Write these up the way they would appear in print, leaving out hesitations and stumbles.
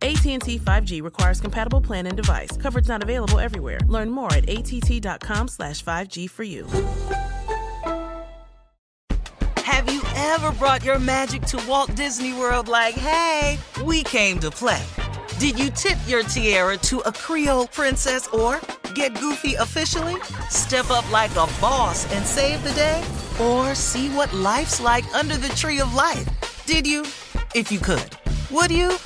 AT&T 5G requires compatible plan and device. Coverage not available everywhere. Learn more at att.com/5G for you. Have you ever brought your magic to Walt Disney World like, hey, we came to play? Did you tip your tiara to a Creole princess or get goofy officially? Step up like a boss and save the day? Or see what life's like under the Tree of Life? Did you? If you could, would you?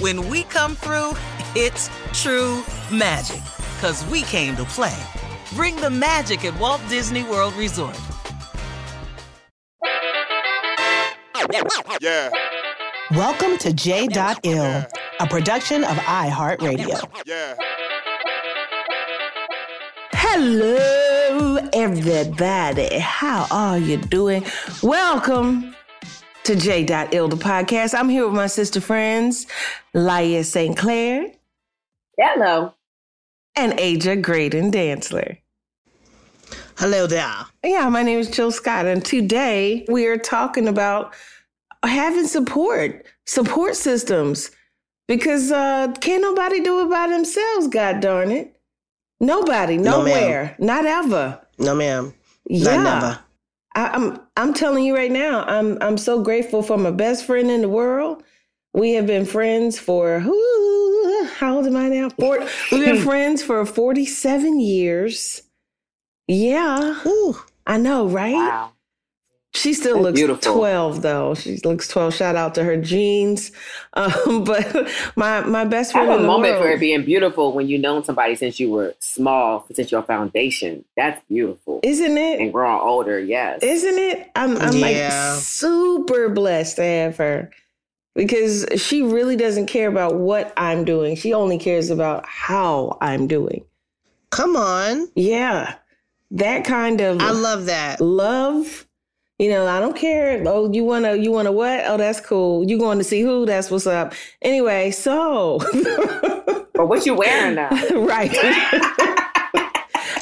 When we come through, it's true magic. 'Cause we came to play. Bring the magic at Walt Disney World Resort. Yeah. Welcome to J.Ill, a production of iHeartRadio. Yeah. Hello, everybody. How are you doing? Welcome to J.Ill, the podcast. I'm here with my sister friends, Laya St. Clair. Hello. And Aja Graydon Dantzler. Hello there. Yeah, my name is Jill Scott, and today we are talking about having support systems, because can't nobody do it by themselves, God darn it. Nobody, nowhere, no, not ever. No, ma'am. Yeah. Not never. I'm telling you right now, I'm so grateful for my best friend in the world. We have been friends for, how old am I now? We've been friends for 47 years. Yeah. Ooh. I know, right? Wow. She still looks beautiful. 12, though. She looks 12. Shout out to her jeans. But my best friend, I have a moment for it being beautiful when you've known somebody since you were small, since your foundation. That's beautiful. Isn't it? And growing older, yes. Isn't it? I'm super blessed to have her, because she really doesn't care about what I'm doing. She only cares about how I'm doing. Come on. Yeah. That kind of... I love that. Love... You know, I don't care. Oh, you wanna what? Oh, that's cool. You going to see who? That's what's up. Anyway, so. But what you wearing now? Right.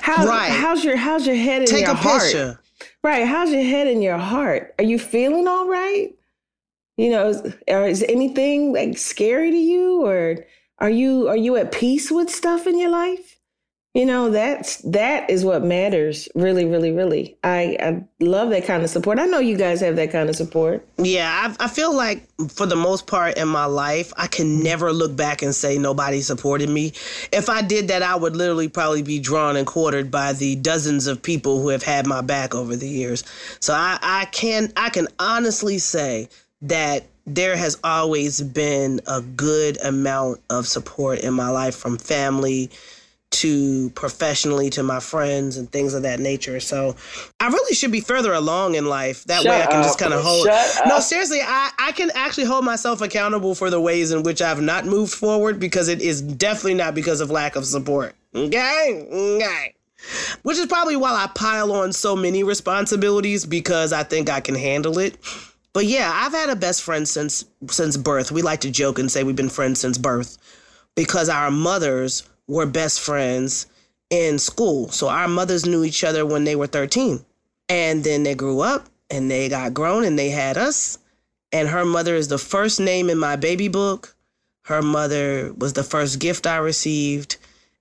How's your head and your heart? Take a picture. Right. How's your head and your heart? Are you feeling all right? You know, is anything like scary to you, or are you at peace with stuff in your life? You know, that is what matters, really, really, really. I love that kind of support. I know you guys have that kind of support. Yeah, I feel like for the most part in my life, I can never look back and say nobody supported me. If I did that, I would literally probably be drawn and quartered by the dozens of people who have had my back over the years. So I can honestly say that there has always been a good amount of support in my life, from family to professionally, to my friends and things of that nature. So I really should be further along in life. That way I can just kind of hold... No, seriously, I can actually hold myself accountable for the ways in which I've not moved forward, because it is definitely not because of lack of support. Okay? Which is probably why I pile on so many responsibilities, because I think I can handle it. But yeah, I've had a best friend since birth. We like to joke and say we've been friends since birth because our mothers were best friends in school. So our mothers knew each other when they were 13. And then they grew up and they got grown and they had us. And her mother is the first name in my baby book. Her mother was the first gift I received.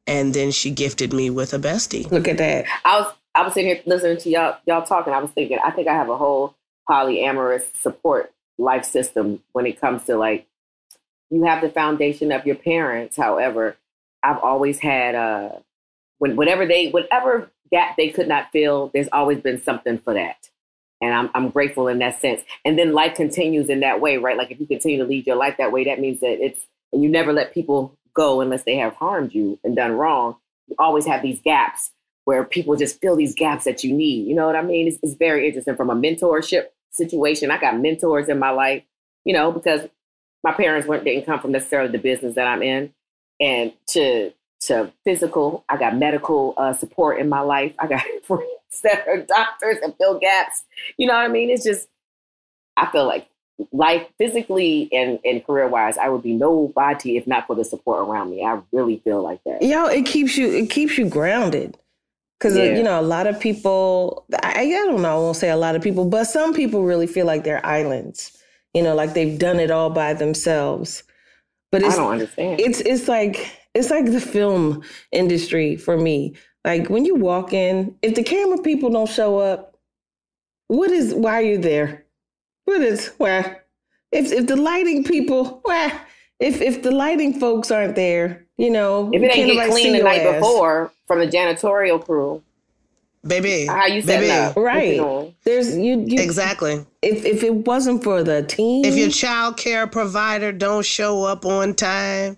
And then she gifted me with a bestie. Look at that. I was sitting here listening to y'all talking. I was thinking, I think I have a whole polyamorous support life system when it comes to, like, you have the foundation of your parents. However, I've always had whatever gap they could not fill, there's always been something for that. And I'm grateful in that sense. And then life continues in that way, right? Like, if you continue to lead your life that way, that means that and you never let people go unless they have harmed you and done wrong. You always have these gaps where people just fill these gaps that you need. You know what I mean? It's very interesting from a mentorship situation. I got mentors in my life, you know, because my parents didn't come from necessarily the business that I'm in. And to physical, I got medical support in my life. I got friends that are doctors and fill gaps. You know what I mean? It's just, I feel like life physically and career-wise, I would be nobody if not for the support around me. I really feel like that. Yo, it keeps you grounded. Because, you know, a lot of people, I don't know, I won't say a lot of people, but some people really feel like they're islands, you know, like they've done it all by themselves. But I don't understand. It's like the film industry for me. Like, when you walk in, if the camera people don't show up, why are you there? If the lighting people, if the lighting folks aren't there, you know, if it ain't get clean the night before from the janitorial crew, baby, how you setting up? Right? There's you exactly. If it wasn't for the team, if your child care provider don't show up on time,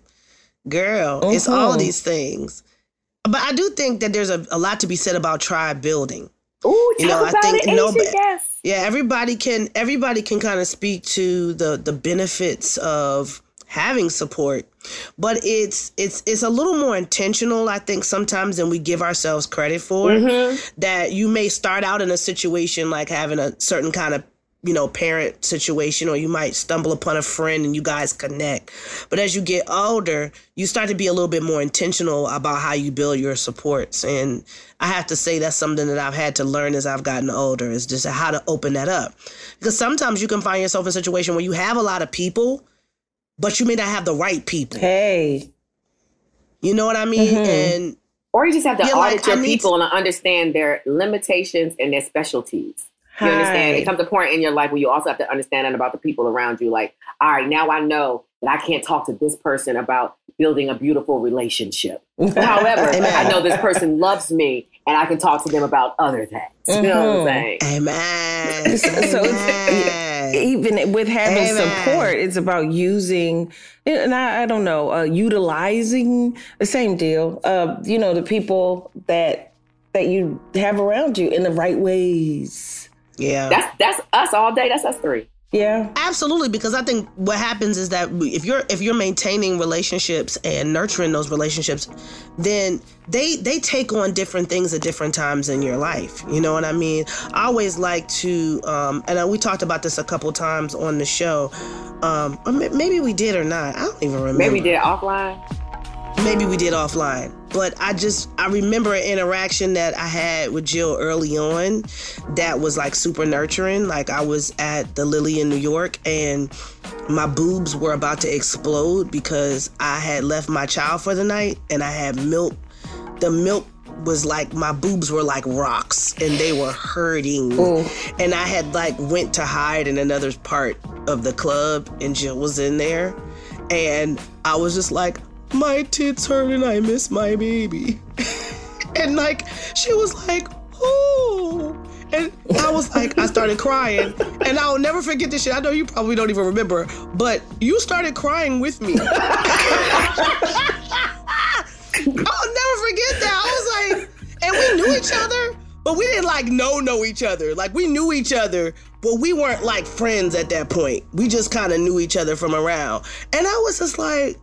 girl, it's all these things. But I do think that there's a lot to be said about tribe building. Ooh, you know, I think nobody. Yeah, everybody can kind of speak to the benefits of having support, but it's a little more intentional, I think, sometimes than we give ourselves credit for. Mm-hmm. That you may start out in a situation like having a certain kind of, you know, parent situation, or you might stumble upon a friend and you guys connect. But as you get older, you start to be a little bit more intentional about how you build your supports. And I have to say that's something that I've had to learn as I've gotten older, is just how to open that up. Because sometimes you can find yourself in a situation where you have a lot of people, but you may not have the right people. Hey. You know what I mean? Mm-hmm. Or you just have to audit your people and understand their limitations and their specialties. You understand? It comes a point in your life where you also have to understand about the people around you. Like, all right, now I know that I can't talk to this person about building a beautiful relationship. However, I know this person loves me and I can talk to them about other things. Mm-hmm. You know what I'm saying? Amen. So even with having support, it's about using, and I don't know, utilizing the same deal. You know, the people that you have around you in the right ways. Yeah. That's us all day. That's us three. Yeah. Absolutely. Because I think what happens is that if you're maintaining relationships and nurturing those relationships, then they take on different things at different times in your life. You know what I mean? I always like to, and we talked about this a couple times on the show. Or maybe we did or not. I don't even remember. Maybe we did offline. Maybe we did offline. But I remember an interaction that I had with Jill early on that was like super nurturing. Like, I was at the Lily in New York and my boobs were about to explode because I had left my child for the night and I had milk. The milk was like, my boobs were like rocks and they were hurting. Mm. And I had like went to hide in another part of the club and Jill was in there. And I was just like, my tits hurt and I miss my baby. And like, she was like, oh. And I was like, I started crying. And I'll never forget this shit. I know you probably don't even remember, but you started crying with me. I'll never forget that. I was like, and we knew each other, but we didn't like know each other. Like, we knew each other, but we weren't like friends at that point. We just kind of knew each other from around. And I was just like,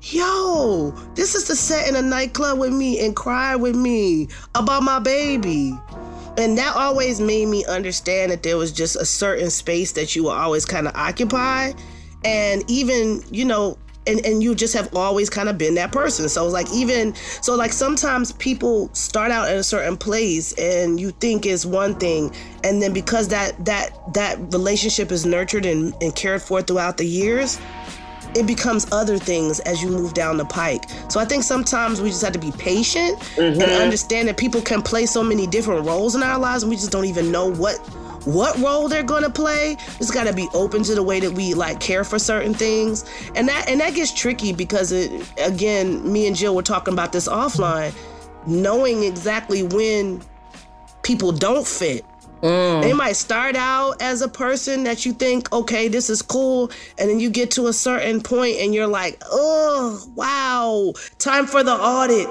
yo, this is to sit in a nightclub with me and cry with me about my baby. And that always made me understand that there was just a certain space that you will always kind of occupy. And even, you know, and you just have always kind of been that person. So like even, so like sometimes people start out in a certain place and you think is one thing. And then because that relationship is nurtured and cared for throughout the years, it becomes other things as you move down the pike. So I think sometimes we just have to be patient mm-hmm. and understand that people can play so many different roles in our lives and we just don't even know what role they're going to play. Just got to be open to the way that we like care for certain things. And that gets tricky because it, again, me and Jill were talking about this offline, knowing exactly when people don't fit. Mm. They might start out as a person that you think, okay, this is cool. And then you get to a certain point and you're like, oh, wow, time for the audit.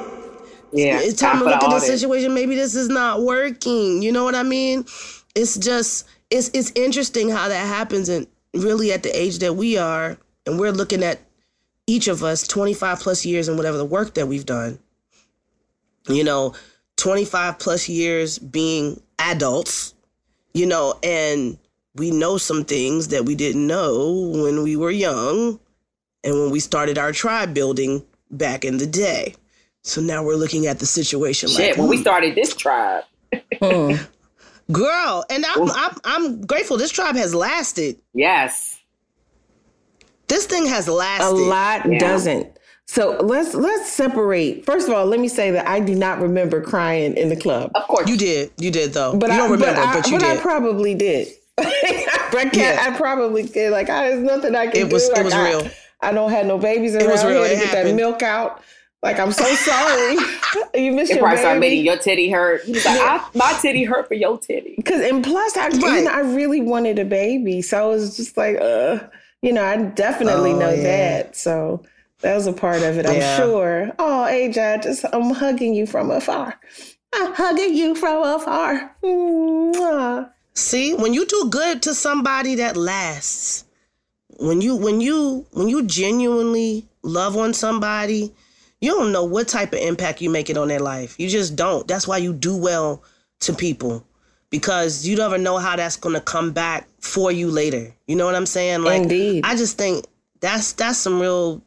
Yeah, it's time to look at the situation. Maybe this is not working. You know what I mean? It's just, it's interesting how that happens. And really at the age that we are, and we're looking at each of us 25 plus years and whatever the work that we've done, you know, 25 plus years being adults. You know, and we know some things that we didn't know when we were young and when we started our tribe building back in the day. So now we're looking at the situation. Shit, like, when we started this tribe. Girl, and I'm grateful this tribe has lasted. Yes. This thing has lasted. A lot doesn't. So let's separate. First of all, let me say that I do not remember crying in the club. Of course. You did though. But you don't remember, but you did. But I probably did. I probably did. Like, there's nothing I can do. It was real. I don't have no babies around here to get that milk out. Like, I'm so sorry. You missed your baby. Started making your titty hurt. He was like, my titty hurt for your titty. And plus, I really wanted a baby. So I was just like, you know, I definitely know that. So... that was a part of it, I'm sure. Oh, Aja, I'm hugging you from afar. I'm hugging you from afar. Mwah. See, when you do good to somebody, that lasts. When you genuinely love on somebody, you don't know what type of impact you make it on their life. You just don't. That's why you do well to people, because you never know how that's going to come back for you later. You know what I'm saying? Like, indeed. I just think that's some real.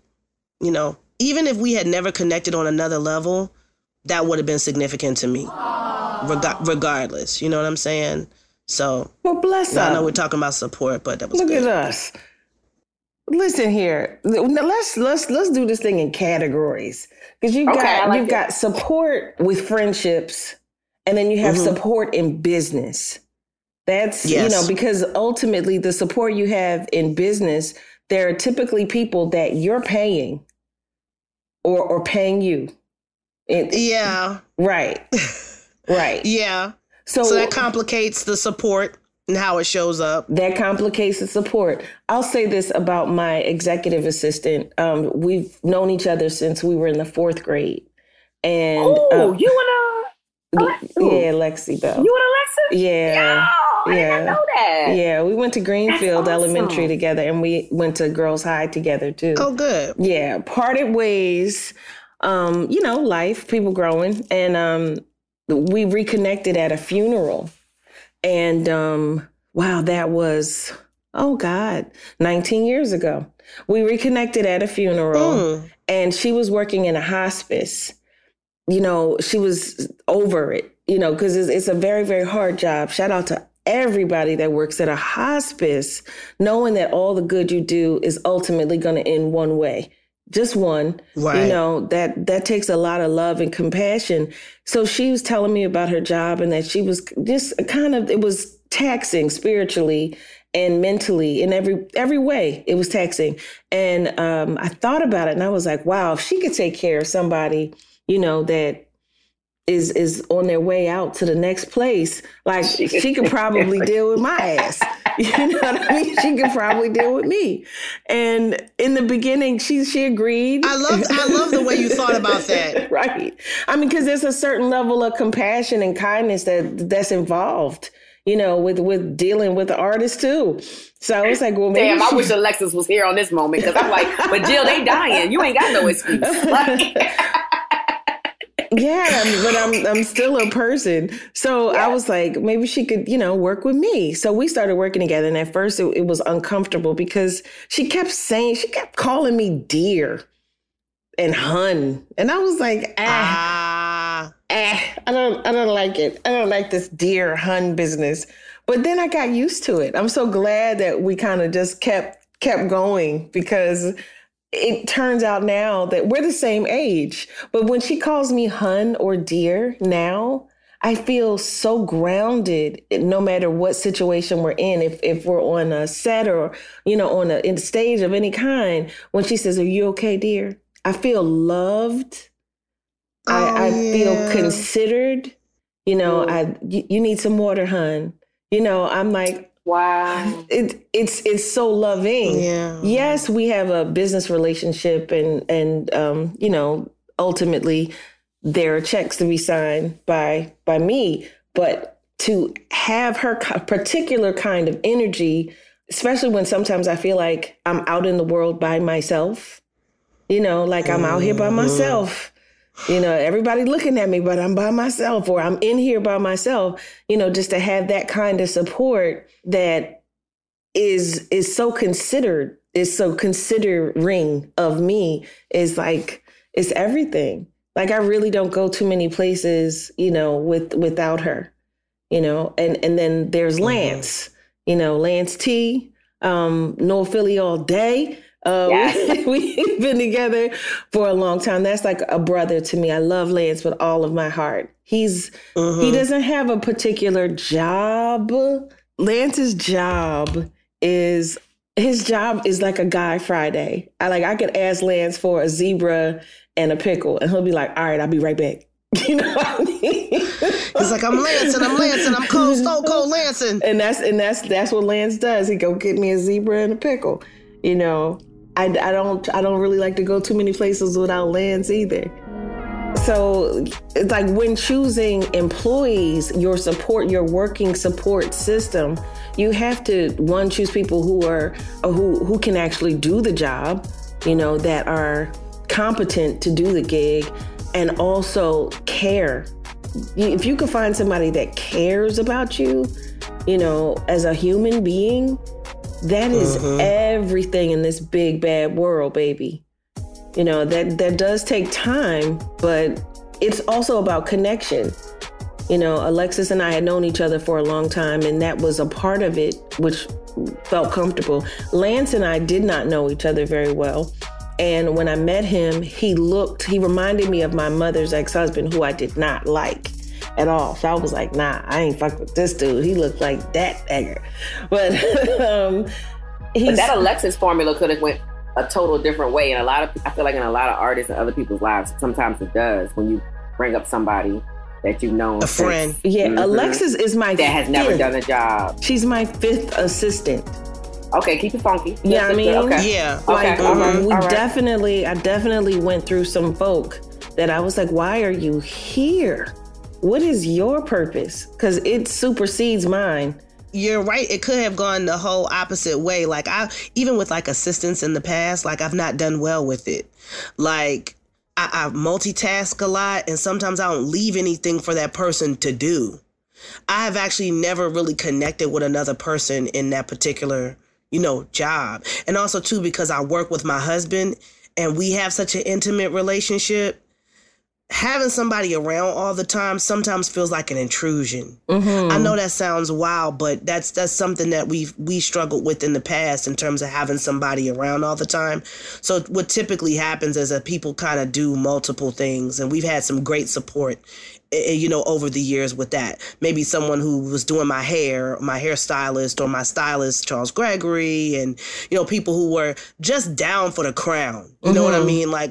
You know, even if we had never connected on another level, that would have been significant to me, regardless. You know what I'm saying? So, well, bless us. I know we're talking about support, but that was good. Look at us. Listen here. Let's do this thing in categories, because you've got support with friendships, and then you have mm-hmm. support in business. That's you know, because ultimately the support you have in business, there are typically people that you're paying. Or paying you. Right. Yeah. So that complicates the support and how it shows up. That complicates the support. I'll say this about my executive assistant. We've known each other since we were in the 4th grade. And Alexis Bell. You and Alexis? Yeah. No, I didn't know that. Yeah, we went to Greenfield Elementary together, and we went to Girls High together too. Oh, good. Yeah, parted ways. You know, life, people growing, and we reconnected at a funeral, and wow, that was 19 years ago. We reconnected at a funeral, and she was working in a hospice. You know, she was over it, you know, because it's a very, very hard job. Shout out to everybody that works at a hospice, knowing that all the good you do is ultimately going to end one way. Just one. Right. You know, that takes a lot of love and compassion. So she was telling me about her job, and that she was just kind of, it was taxing spiritually and mentally in every way. It was taxing. And I thought about it, and I was like, wow, if she could take care of somebody, you know, that is on their way out to the next place, like, she could probably deal with my ass. You know what I mean? She could probably deal with me. And in the beginning, she agreed. I love the way you thought about that. Right. I mean, because there's a certain level of compassion and kindness that's involved, you know, with dealing with the artist too. So I was like, well, maybe damn, I wish Alexis was here on this moment, because I'm like, but Jill, they dying. You ain't got no excuse. Like, Yeah, but I'm still a person. So yeah. I was like, maybe she could, you know, work with me. So we started working together. And at first it was uncomfortable because she kept calling me dear and hun. And I was like, I don't like it. I don't like this dear hun business. But then I got used to it. I'm so glad that we kind of just kept going, because it turns out now that we're the same age. But when she calls me hun or dear now, I feel so grounded no matter what situation we're in. If we're on a set or, you know, on a stage of any kind, when she says, "Are you okay, dear?" I feel loved. I feel considered. You know, you need some water, hun. You know, I'm like, wow. It's so loving. Yeah. Yes, we have a business relationship and you know, ultimately there are checks to be signed by me, but to have her particular kind of energy, especially when sometimes I feel like I'm out in the world by myself, you know, like I'm out here by myself. You know, everybody looking at me, but I'm by myself, or I'm in here by myself, you know, just to have that kind of support that is so considered, is so considering of me, is like, it's everything. Like, I really don't go too many places, you know, without her, you know, and then there's Lance, you know, Lance T, North Philly all day. Yes. We've been together for a long time. That's like a brother to me. I love Lance with all of my heart. He doesn't have a particular job. Lance's job is, his job is like a Guy Friday. I could ask Lance for a zebra and a pickle and he'll be like, all right, I'll be right back. You know what I mean? He's like, I'm Lancing, I'm cold, stone cold Lancing. And that's what Lance does. He go get me a zebra and a pickle. You know, I don't really like to go too many places without Lance either. So it's like, when choosing employees, your working support system, you have to, one, choose people who can actually do the job, you know, that are competent to do the gig, and also care. If you can find somebody that cares about you, you know, as a human being, that is everything in this big, bad world, baby. You know, that does take time, but it's also about connection. You know, Alexis and I had known each other for a long time, and that was a part of it, which felt comfortable. Lance and I did not know each other very well. And when I met him, he reminded me of my mother's ex-husband, who I did not like at all. So I was like, nah, I ain't fuck with this dude. He looked like that nigger. But but that Alexis formula could have went a total different way. And I feel like in a lot of artists and other people's lives, sometimes it does when you bring up somebody that you've known. A friend. Yeah, Alexis is my that has never done a job. She's my fifth assistant. Okay, keep it funky. Yeah, I mean, okay. Yeah. Like, okay. I definitely went through some folk that I was like, why are you here? What is your purpose? Because it supersedes mine. You're right. It could have gone the whole opposite way. Like, even with like assistance in the past, like I've not done well with it. Like I multitask a lot, and sometimes I don't leave anything for that person to do. I have actually never really connected with another person in that particular, you know, job. And also too, because I work with my husband and we have such an intimate relationship, having somebody around all the time sometimes feels like an intrusion. Mm-hmm. I know that sounds wild, but that's something that we struggled with in the past in terms of having somebody around all the time. So what typically happens is that people kind of do multiple things, and we've had some great support, you know, over the years with that. Maybe someone who was doing my hairstylist, or my stylist, Charles Gregory, and, you know, people who were just down for the crown. You know what I mean? Like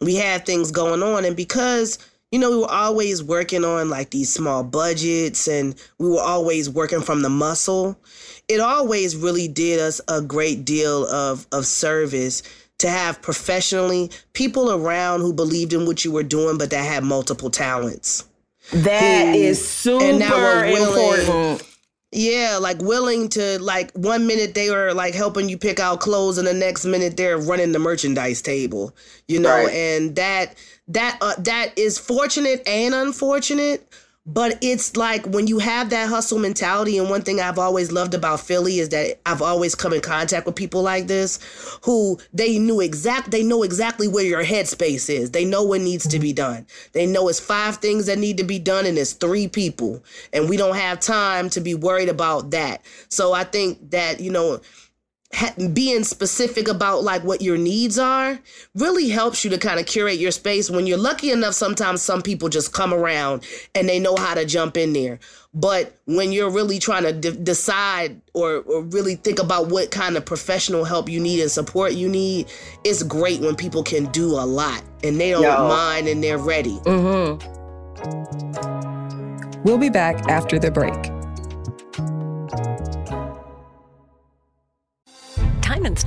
we had things going on, and because, you know, we were always working on like these small budgets and we were always working from the muscle, it always really did us a great deal of service to have professionally people around who believed in what you were doing, but that had multiple talents. That is super important. Yeah, like willing to, like, one minute they are like helping you pick out clothes and the next minute they're running the merchandise table, you know, right. And that is fortunate and unfortunate. But it's like when you have that hustle mentality, and one thing I've always loved about Philly is that I've always come in contact with people like this who they know exactly where your headspace is. They know what needs to be done. They know it's 5 things that need to be done and it's 3 people. And we don't have time to be worried about that. So I think that, you know, being specific about like what your needs are really helps you to kind of curate your space. When you're lucky enough, sometimes some people just come around and they know how to jump in there. But when you're really trying to decide or really think about what kind of professional help you need and support you need, it's great when people can do a lot and they don't mind and they're ready. Mm-hmm. We'll be back after the break. Diamonds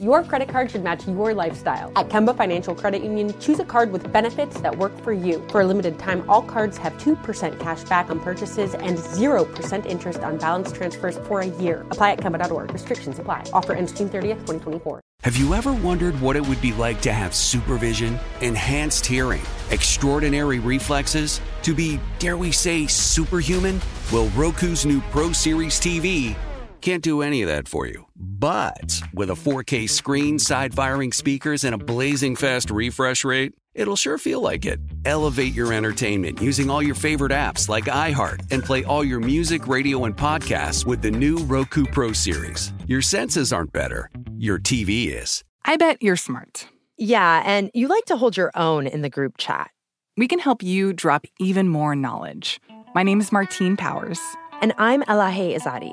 Your credit card should match your lifestyle. At Kemba Financial Credit Union, choose a card with benefits that work for you. For a limited time, all cards have 2% cash back on purchases and 0% interest on balance transfers for a year. Apply at Kemba.org. Restrictions apply. Offer ends June 30th, 2024. Have you ever wondered what it would be like to have supervision, enhanced hearing, extraordinary reflexes, to be, dare we say, superhuman? Well, Roku's new Pro Series TV can't do any of that for you. But with a 4K screen, side-firing speakers, and a blazing fast refresh rate, it'll sure feel like it. Elevate your entertainment using all your favorite apps like iHeart and play all your music, radio, and podcasts with the new Roku Pro Series. Your senses aren't better. Your TV is. I bet you're smart. Yeah, and you like to hold your own in the group chat. We can help you drop even more knowledge. My name is Martine Powers. And I'm Elaheh Izadi.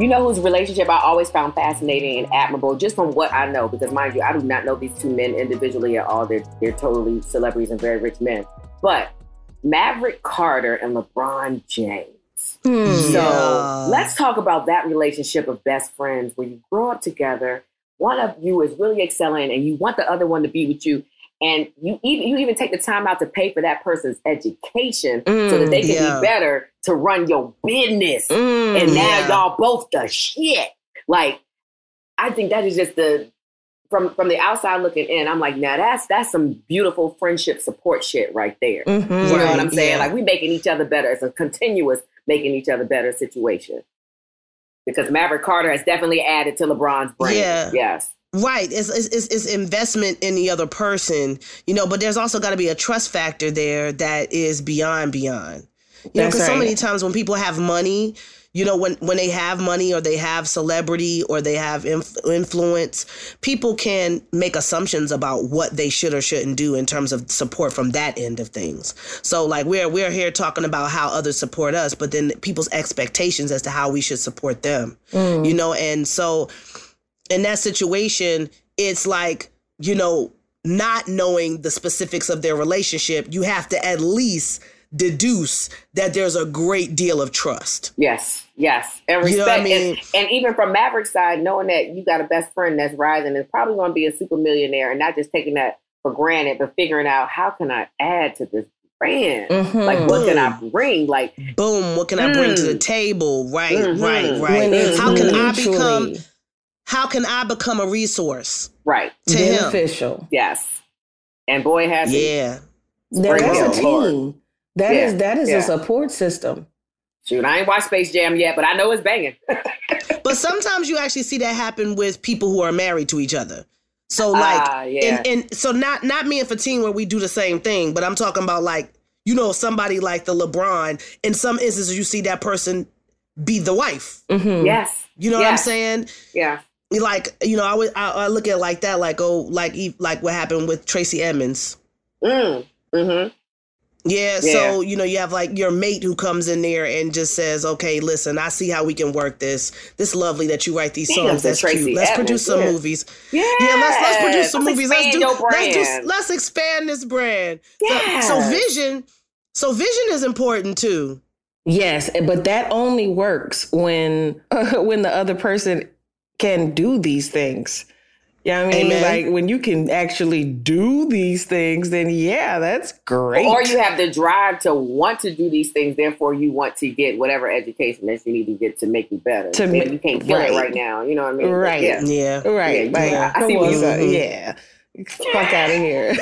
You know whose relationship I always found fascinating and admirable, just from what I know, because mind you, I do not know these two men individually at all. They're totally celebrities and very rich men. But Maverick Carter and LeBron James. Mm. So let's talk about that relationship of best friends where you grow up together. One of you is really excelling and you want the other one to be with you. And you even take the time out to pay for that person's education so that they can be better to run your business. And now y'all both the shit. Like, I think that is just from the outside looking in, I'm like, now that's some beautiful friendship support shit right there. Mm-hmm. You know what I'm saying? Yeah. Like, we making each other better. It's a continuous making each other better situation. Because Maverick Carter has definitely added to LeBron's brand. Yeah. Yes. Right. It's investment in the other person, you know, but there's also got to be a trust factor there that is beyond. You know, because so many times when people have money, you know, when they have money or they have celebrity or they have influence, people can make assumptions about what they should or shouldn't do in terms of support from that end of things. So, like, we're here talking about how others support us, but then people's expectations as to how we should support them, you know, and so in that situation, it's like, you know, not knowing the specifics of their relationship, you have to at least deduce that there's a great deal of trust. Yes. And respect. You know what I mean? And even from Maverick's side, knowing that you got a best friend that's rising is probably going to be a super millionaire and not just taking that for granted, but figuring out how can I add to this brand? Mm-hmm. Like, what can I bring? Like, boom, what can I bring to the table? Right, right. Mm-hmm. How can I become a resource? Right. To beneficial. Him. Yes. And boy has it. That's a team. That is a support system. Shoot, I ain't watched Space Jam yet, but I know it's banging. But sometimes you actually see that happen with people who are married to each other. So like, and so not me and Fatin where we do the same thing, but I'm talking about like, you know, somebody like the LeBron, in some instances you see that person be the wife. Mm-hmm. Yes. You know what I'm saying? Yeah. Like, you know, I look at it like that, like, oh, like what happened with Tracy Edmonds. Mm. Mm-hmm. Yeah, so, you know, you have like your mate who comes in there and just says, okay, listen, I see how we can work this. This lovely that you write these songs. That's cute. Let's produce some movies. Yeah. Yeah, let's produce some movies. Let's expand this brand. Yeah. So vision is important too. Yes, but that only works when the other person can do these things. Yeah, I mean, Amen. Like when you can actually do these things, then yeah, that's great. Or you have the drive to want to do these things. Therefore, you want to get whatever education that you need to get to make you better. You can't get it right now. You know what I mean? Right. Like, yeah. Right. Yeah, like, I see what you're saying. Yeah. Fuck out of here.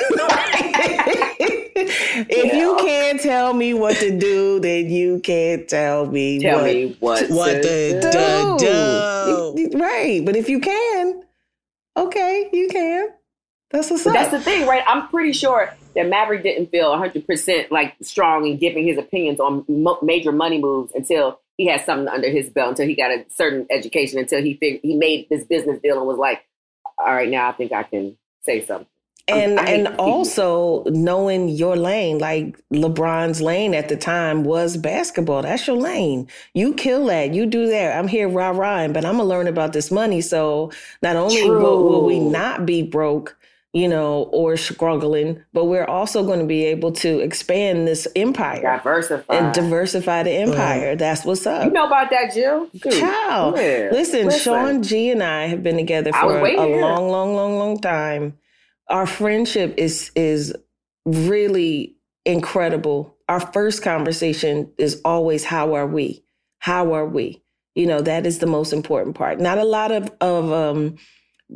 If you can't tell me what to do, then you can't tell me what to do. Right. But if you can. Okay, you can. That's what's up. That's the thing, right? I'm pretty sure that Maverick didn't feel 100% like strong in giving his opinions on major money moves until he had something under his belt, until he got a certain education, until he figured he made this business deal and was like, all right, now I think I can say something. And also knowing your lane, like LeBron's lane at the time was basketball. That's your lane. You kill that. You do that. I'm here rah-rahing, but I'm going to learn about this money. So not only will we not be broke, you know, or struggling, but we're also going to be able to expand this empire. Diversify the empire. Mm. That's what's up. You know about that, Jill? Child. Yeah. Listen, Sean G. and I have been together for a long, long, long, long time. Our friendship is really incredible. Our first conversation is always, how are we? How are we? You know, that is the most important part. Not a lot of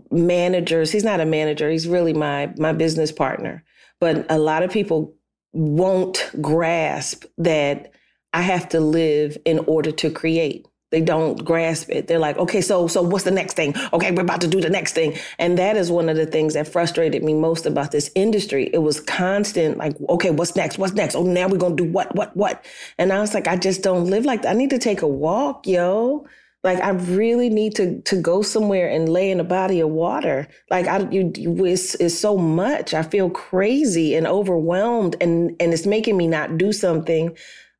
managers. He's not a manager. He's really my business partner. But a lot of people won't grasp that I have to live in order to create. They don't grasp it. They're like, okay, so what's the next thing? Okay, we're about to do the next thing. And that is one of the things that frustrated me most about this industry. It was constant, like, okay, what's next? What's next? Oh, now we're going to do what? And I was like, I just don't live like that. I need to take a walk, yo. Like, I really need to go somewhere and lay in a body of water. Like, it's so much. I feel crazy and overwhelmed, and it's making me not do something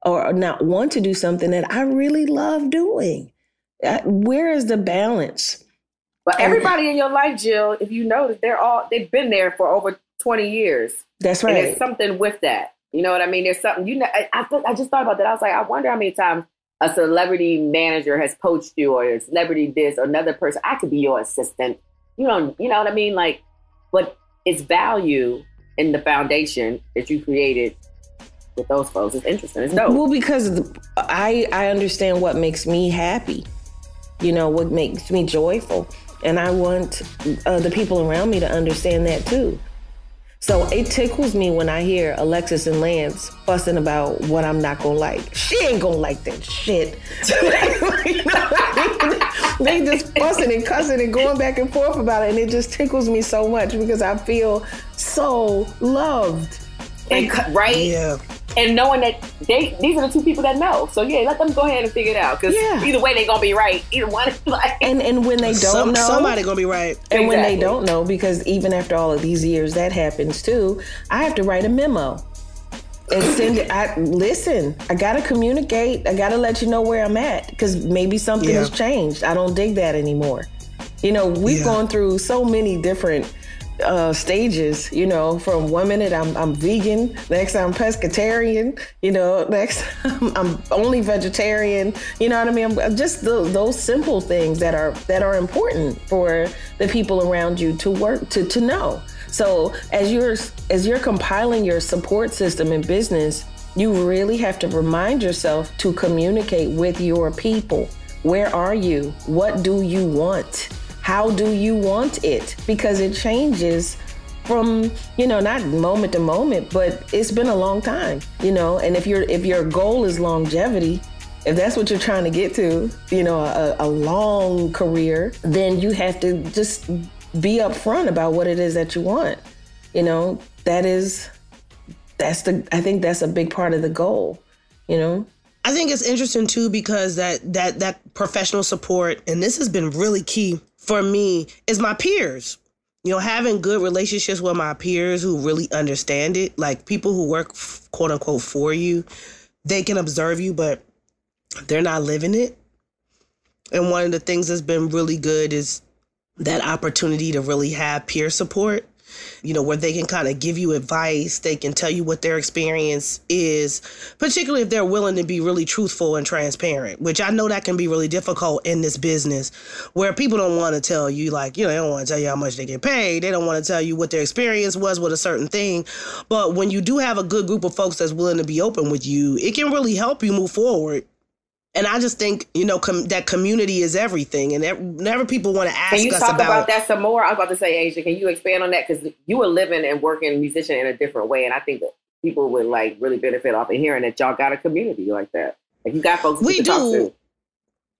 or not want to do something that I really love doing. Where is the balance? Well, everybody in your life, Jill, if you notice, they've been there for over 20 years. That's right. And there's something with that. You know what I mean? There's something, you know, I just thought about that. I was like, I wonder how many times a celebrity manager has poached you, or a celebrity this or another person. I could be your assistant. You know what I mean? Like, but it's value in the foundation that you created with those folks. It's interesting. It's dope. Well, because I understand what makes me happy, you know, what makes me joyful. And I want the people around me to understand that too. So it tickles me when I hear Alexis and Lance fussing about what I'm not going to like. She ain't going to like that shit. They just fussing and cussing and going back and forth about it. And it just tickles me so much because I feel so loved. And right? Yeah. And knowing that these are the two people that know. So, yeah, let them go ahead and figure it out. Because either way, they're going to be right. Either one is like... And when they don't know... Somebody's going to be right. And when they don't know, because even after all of these years, that happens too, I have to write a memo. And send it... Listen, I got to communicate. I got to let you know where I'm at. Because maybe something has changed. I don't dig that anymore. You know, we've gone through so many different... stages, you know, from one minute I'm vegan, next I'm pescatarian, you know, next I'm only vegetarian, you know what I mean? Just those simple things that are important for the people around you to work to know. So as you're compiling your support system in business, you really have to remind yourself to communicate with your people. Where are you? What do you want? How do you want it? Because it changes from, you know, not moment to moment, but it's been a long time, you know. And if your goal is longevity, if that's what you're trying to get to, you know, a long career, then you have to just be upfront about what it is that you want. You know, I think that's a big part of the goal, you know? I think it's interesting too, because that professional support, and this has been really key for me, is my peers. You know, having good relationships with my peers who really understand it, like people who work quote unquote for you, they can observe you, but they're not living it. And one of the things that's been really good is that opportunity to really have peer support, you know, where they can kind of give you advice. They can tell you what their experience is, particularly if they're willing to be really truthful and transparent, which I know that can be really difficult in this business where people don't want to tell you, like, you know, they don't want to tell you how much they get paid. They don't want to tell you what their experience was with a certain thing. But when you do have a good group of folks that's willing to be open with you, it can really help you move forward. And I just think, you know, that community is everything. And whenever people want to ask us about... Can you talk about that some more? I was about to say, Aja, can you expand on that? Because you were living and working musician in a different way. And I think that people would, like, really benefit off of hearing that y'all got a community like that. Like, you got folks we do. Talk to.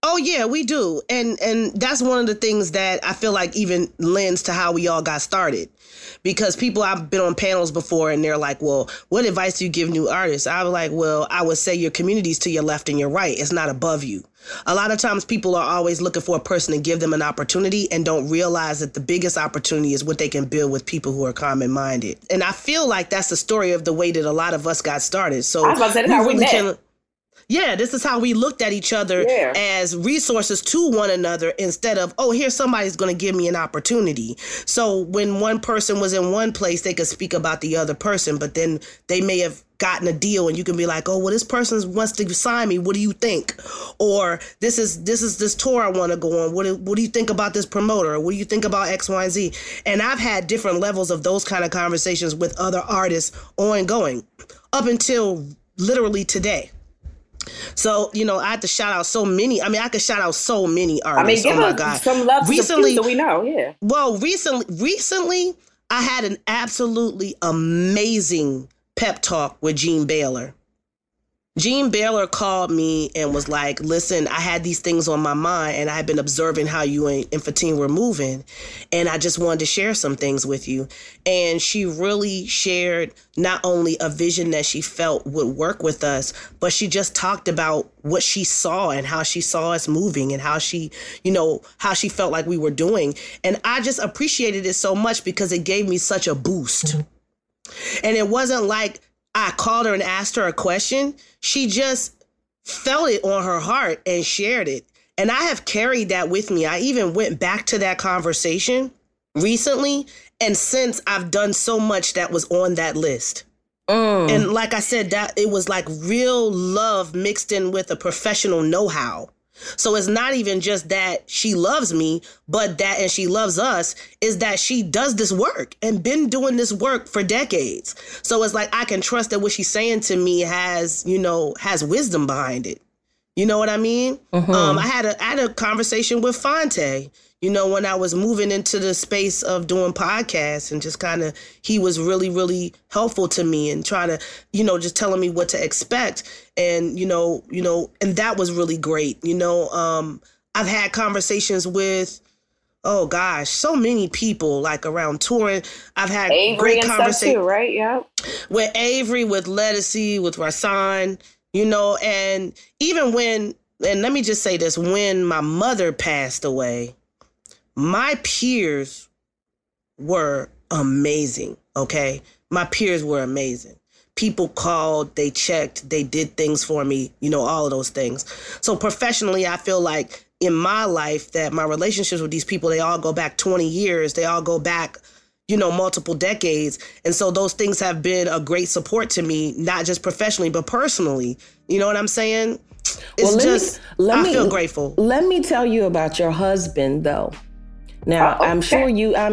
Oh, yeah, we do. And that's one of the things that I feel like even lends to how we all got started. Because people, I've been on panels before and they're like, well, what advice do you give new artists? I was like, well, I would say your community's to your left and your right. It's not above you. A lot of times people are always looking for a person to give them an opportunity and don't realize that the biggest opportunity is what they can build with people who are common-minded. And I feel like that's the story of the way that a lot of us got started. So I was about to say, that's how we met. Yeah, this is how we looked at each other as resources to one another instead of, oh, here's somebody's going to give me an opportunity. So when one person was in one place, they could speak about the other person, but then they may have gotten a deal and you can be like, oh, well, this person wants to sign me. What do you think? Or this is this tour I want to go on. What do you think about this promoter? What do you think about X, Y, and Z? And I've had different levels of those kind of conversations with other artists ongoing up until literally today. So, you know, I had to shout out so many. I mean, I could shout out so many artists. I mean, give us some love recently, so we know, yeah. Well, recently, I had an absolutely amazing pep talk with Gene Baylor. Gene Baylor called me and was like, listen, I had these things on my mind and I had been observing how you and Fatin were moving. And I just wanted to share some things with you. And she really shared not only a vision that she felt would work with us, but she just talked about what she saw and how she saw us moving and how she, you know, how she felt like we were doing. And I just appreciated it so much because it gave me such a boost. Mm-hmm. And it wasn't like I called her and asked her a question. She just felt it on her heart and shared it. And I have carried that with me. I even went back to that conversation recently. And since I've done so much that was on that list. And like I said, that it was like real love mixed in with a professional know-how. So it's not even just that she loves me, but that, and she loves us, is that she does this work and been doing this work for decades. So it's like, I can trust that what she's saying to me has, you know, has wisdom behind it. You know what I mean? Mm-hmm. I had a conversation with Fonte, you know, when I was moving into the space of doing podcasts and just kind of, he was really, really helpful to me and trying to, you know, just telling me what to expect. And, you know, and that was really great. You know, I've had conversations with, oh gosh, so many people like around touring. I've had Avery great conversations, right? Yeah. With Avery, with Letticy, with Rasan, you know, and even when, and let me just say this, when my mother passed away, my peers were amazing, okay? My peers were amazing. People called, they checked, they did things for me, you know, all of those things. So professionally, I feel like in my life that my relationships with these people, they all go back 20 years. They all go back, you know, multiple decades. And so those things have been a great support to me, not just professionally, but personally. You know what I'm saying? It's I feel grateful. Let me tell you about your husband, though. Now, okay. I'm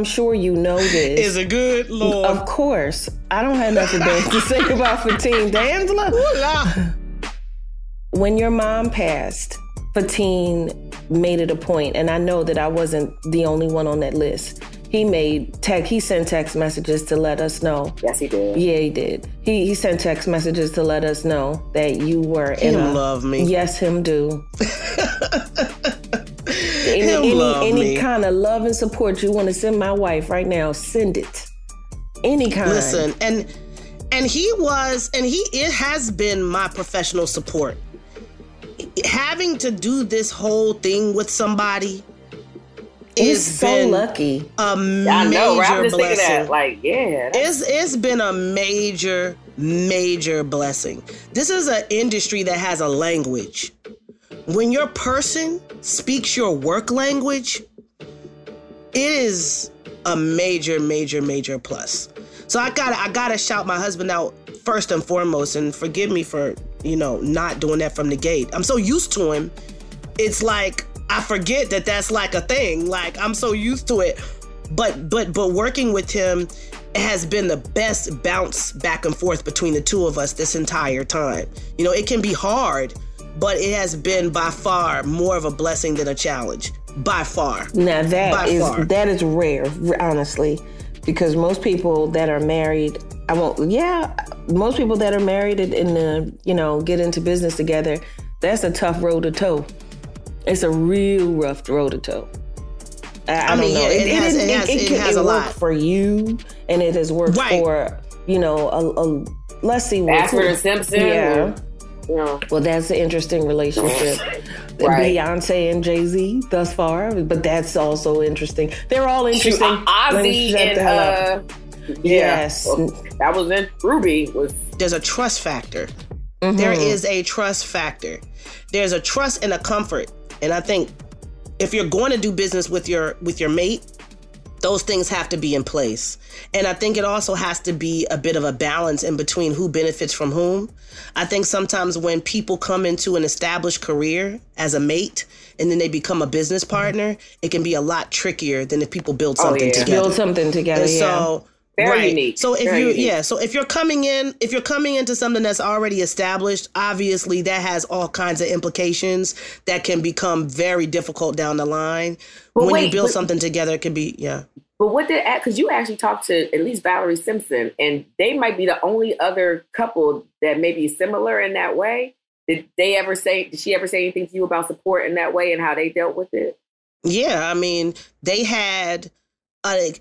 sure you know this. Is it good, Lord? Of course. I don't have nothing to say about Fatin Dandala. When your mom passed, Fatin made it a point, and I know that I wasn't the only one on that list. He sent text messages to let us know. Yes, he did. Yeah, he did. He sent text messages to let us know that you were in love me. Yes, him do. Any kind of love and support you want to send my wife right now, send it. Any kind. Listen, and he was, and he, it has been my professional support. Having to do this whole thing with somebody is so lucky. A major blessing. Like, yeah, it's been a major, major blessing. This is an industry that has a language. When your person speaks your work language, it is a major, major, major plus. So I gotta shout my husband out first and foremost, and forgive me for, you know, not doing that from the gate. I'm so used to him. It's like, I forget that that's like a thing. Like, I'm so used to it. But working with him has been the best bounce back and forth between the two of us this entire time. You know, it can be hard, but it has been by far more of a blessing than a challenge. By far. Now that is rare, honestly, because most people that are married, most people that are married and you know, get into business together, that's a tough road to toe. It's a real rough road to toe. I mean, I don't know. It has worked a lot for you, and it has worked for, you know, a let's see, Baxter Simpson. Yeah. Yeah. Well, that's an interesting relationship. Right. Beyonce and Jay-Z thus far, but that's also interesting. They're all interesting. Ozzy and yes, well, that was in Ruby. There's a trust factor. Mm-hmm. There is a trust factor. There's a trust and a comfort, and I think if you're going to do business with your mate, those things have to be in place. And I think it also has to be a bit of a balance in between who benefits from whom. I think sometimes when people come into an established career as a mate and then they become a business partner, it can be a lot trickier than if people build something together. Build something together, yeah. So, Very unique. So if you're coming into something that's already established, obviously that has all kinds of implications that can become very difficult down the line. When you build something together, it can be But because you actually talked to at least Valerie Simpson, and they might be the only other couple that may be similar in that way. Did she ever say anything to you about support in that way and how they dealt with it? Yeah, I mean, they had an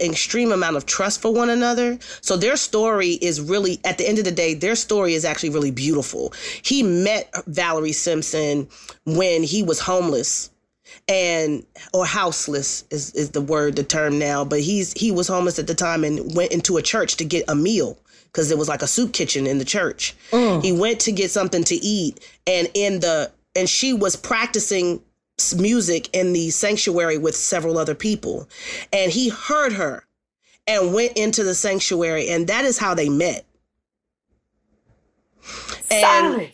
extreme amount of trust for one another. So their story is really, at the end of the day, their story is actually really beautiful. He met Valerie Simpson when he was homeless or houseless is the term now, but he was homeless at the time and went into a church to get a meal because it was like a soup kitchen in the church. Mm. He went to get something to eat and she was practicing music in the sanctuary with several other people, and he heard her and went into the sanctuary, and that is how they met. Silent.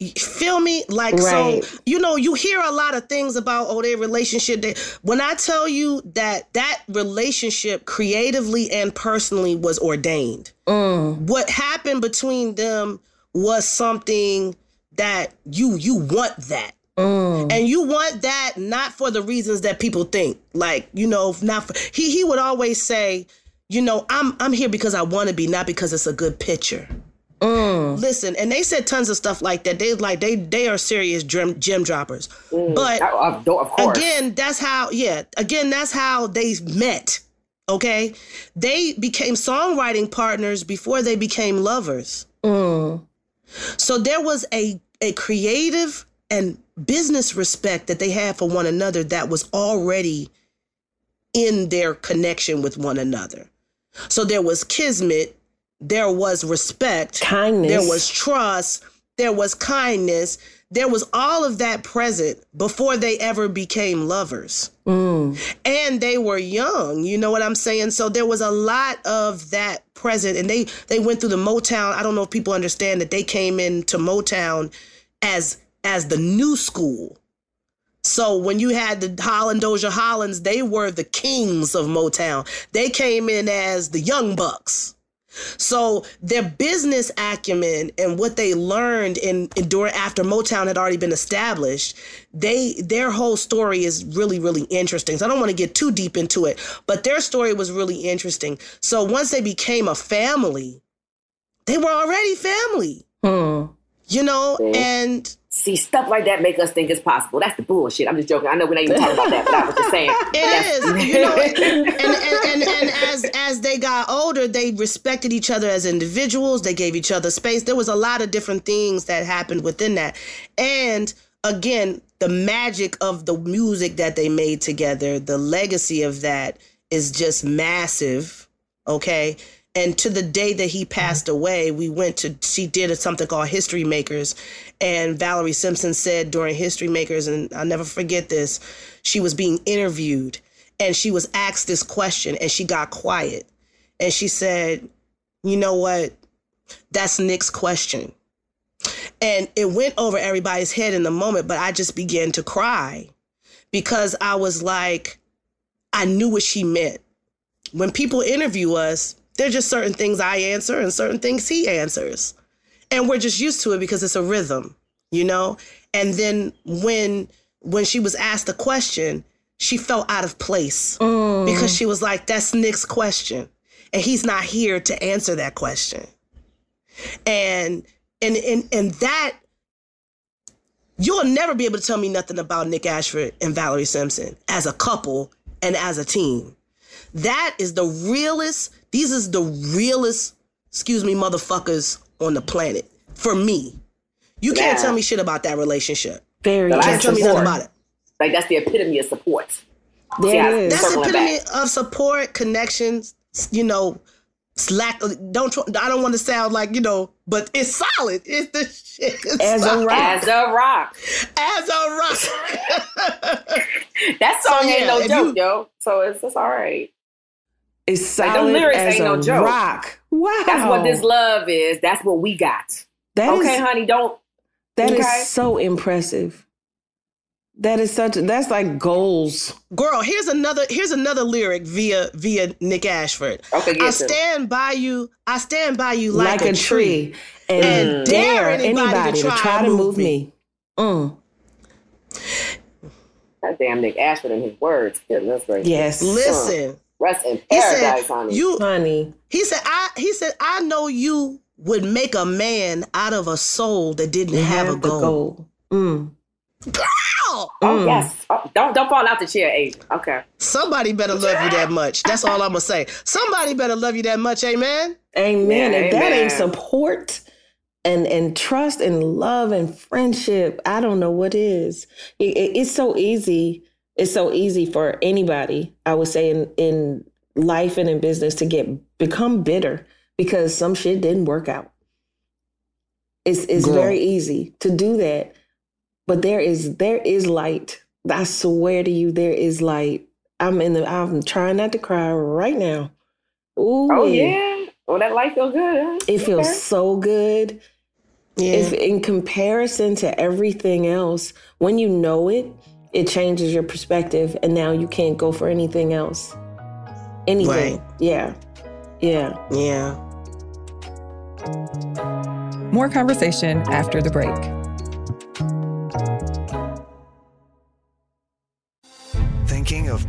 And feel me? Like, right. So, you know, you hear a lot of things about, their relationship. When I tell you that relationship creatively and personally was ordained, what happened between them was something that you want that. Mm. And you want that not for the reasons that people think, like, you know, not for, he would always say, you know, I'm here because I want to be, not because it's a good picture. Mm. Listen, and they said tons of stuff like that. They are serious gym droppers. Mm. But of course. Again, that's how they met. Okay. They became songwriting partners before they became lovers. Mm. So there was a creative and business respect that they had for one another that was already in their connection with one another. So there was kismet, there was respect, kindness, there was trust, there was kindness, there was all of that present before they ever became lovers. Mm. And they were young, you know what I'm saying? So there was a lot of that present, and they went through the Motown. I don't know if people understand that they came into Motown as the new school. So when you had the Holland, Doja Hollins, they were the kings of Motown. They came in as the Young Bucks. So their business acumen and what they learned after Motown had already been established, their whole story is really, really interesting. So I don't want to get too deep into it, but their story was really interesting. So once they became a family, they were already family. Hmm. You know, and... See, stuff like that make us think it's possible. That's the bullshit. I'm just joking. I know we're not even talking about that, but I was just saying. It is. You know, and as they got older, they respected each other as individuals. They gave each other space. There was a lot of different things that happened within that. And, again, the magic of the music that they made together, the legacy of that is just massive, okay? And to the day that he passed away, she did something called History Makers. And Valerie Simpson said during History Makers, and I'll never forget this, she was being interviewed and she was asked this question and she got quiet. And she said, you know what? That's Nick's question. And it went over everybody's head in the moment, but I just began to cry because I was like, I knew what she meant. When people interview us, there are just certain things I answer and certain things he answers. And we're just used to it because it's a rhythm, you know? And then when she was asked the question, she felt out of place because she was like, that's Nick's question. And he's not here to answer that question. And that, you'll never be able to tell me nothing about Nick Ashford and Valerie Simpson as a couple and as a team. That is the realest, these is the realest, motherfuckers on the planet. For me. You can't tell me shit about that relationship. Very You can't tell me nothing about it. Like, that's the epitome of support. Yeah, that's the epitome of support, connections, you know, slack. I don't want to sound like, you know, but it's solid. It's the shit. It's As a rock. That song ain't no joke, yo. So it's all right. It's solid, like, the lyrics as ain't no joke. Rock. Wow. That's what this love is. That's what we got. That okay, is, honey, don't. That is so impressive. That is such. That's like goals. Girl, here's another lyric via Nick Ashford. Okay, I stand by you. I stand by you like a tree, and dare anybody to try to move me. That damn Nick Ashford and his words. That's right. Yes. Listen. Rest in paradise, honey. He said, I know you would make a man out of a soul that didn't have a goal. Girl! Oh, yes. Oh, don't fall out the chair, Aja. Okay. Somebody better love you that much. That's all I'm going to say. Somebody better love you that much. Amen? Amen. If that ain't support and trust and love and friendship, I don't know what is. It's so easy. It's so easy for anybody, I would say, in life and in business to become bitter because some shit didn't work out. It's very easy to do that. But there is light. I swear to you, there is light. I'm trying not to cry right now. Ooh, oh, yeah. Well, that light feels good. Huh? It feels so good. Yeah. If in comparison to everything else, when you know it, it changes your perspective, and now you can't go for anything else. Anything. Right. Yeah. Yeah. Yeah. More conversation after the break. Thinking of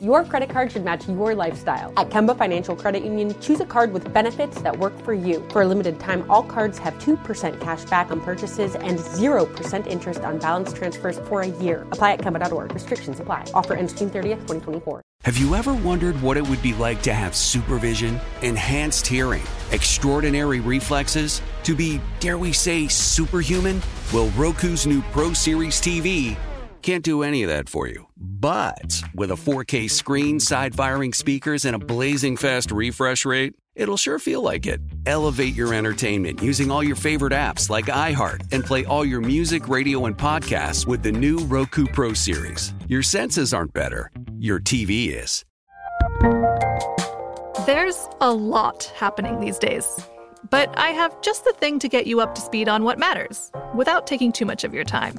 Your credit card should match your lifestyle. At Kemba Financial Credit Union, choose a card with benefits that work for you. For a limited time, all cards have 2% cash back on purchases and 0% interest on balance transfers for a year. Apply at Kemba.org. Restrictions apply. Offer ends June 30th, 2024. Have you ever wondered what it would be like to have supervision, enhanced hearing, extraordinary reflexes, to be, dare we say, superhuman? Well, Roku's new Pro Series TV can't do any of that for you. But with a 4K screen, side-firing speakers, and a blazing fast refresh rate, it'll sure feel like it. Elevate your entertainment using all your favorite apps like iHeart and play all your music, radio, and podcasts with the new Roku Pro Series. Your senses aren't better. Your TV is. There's a lot happening these days. but I have just the thing to get you up to speed on what matters, without taking too much of your time.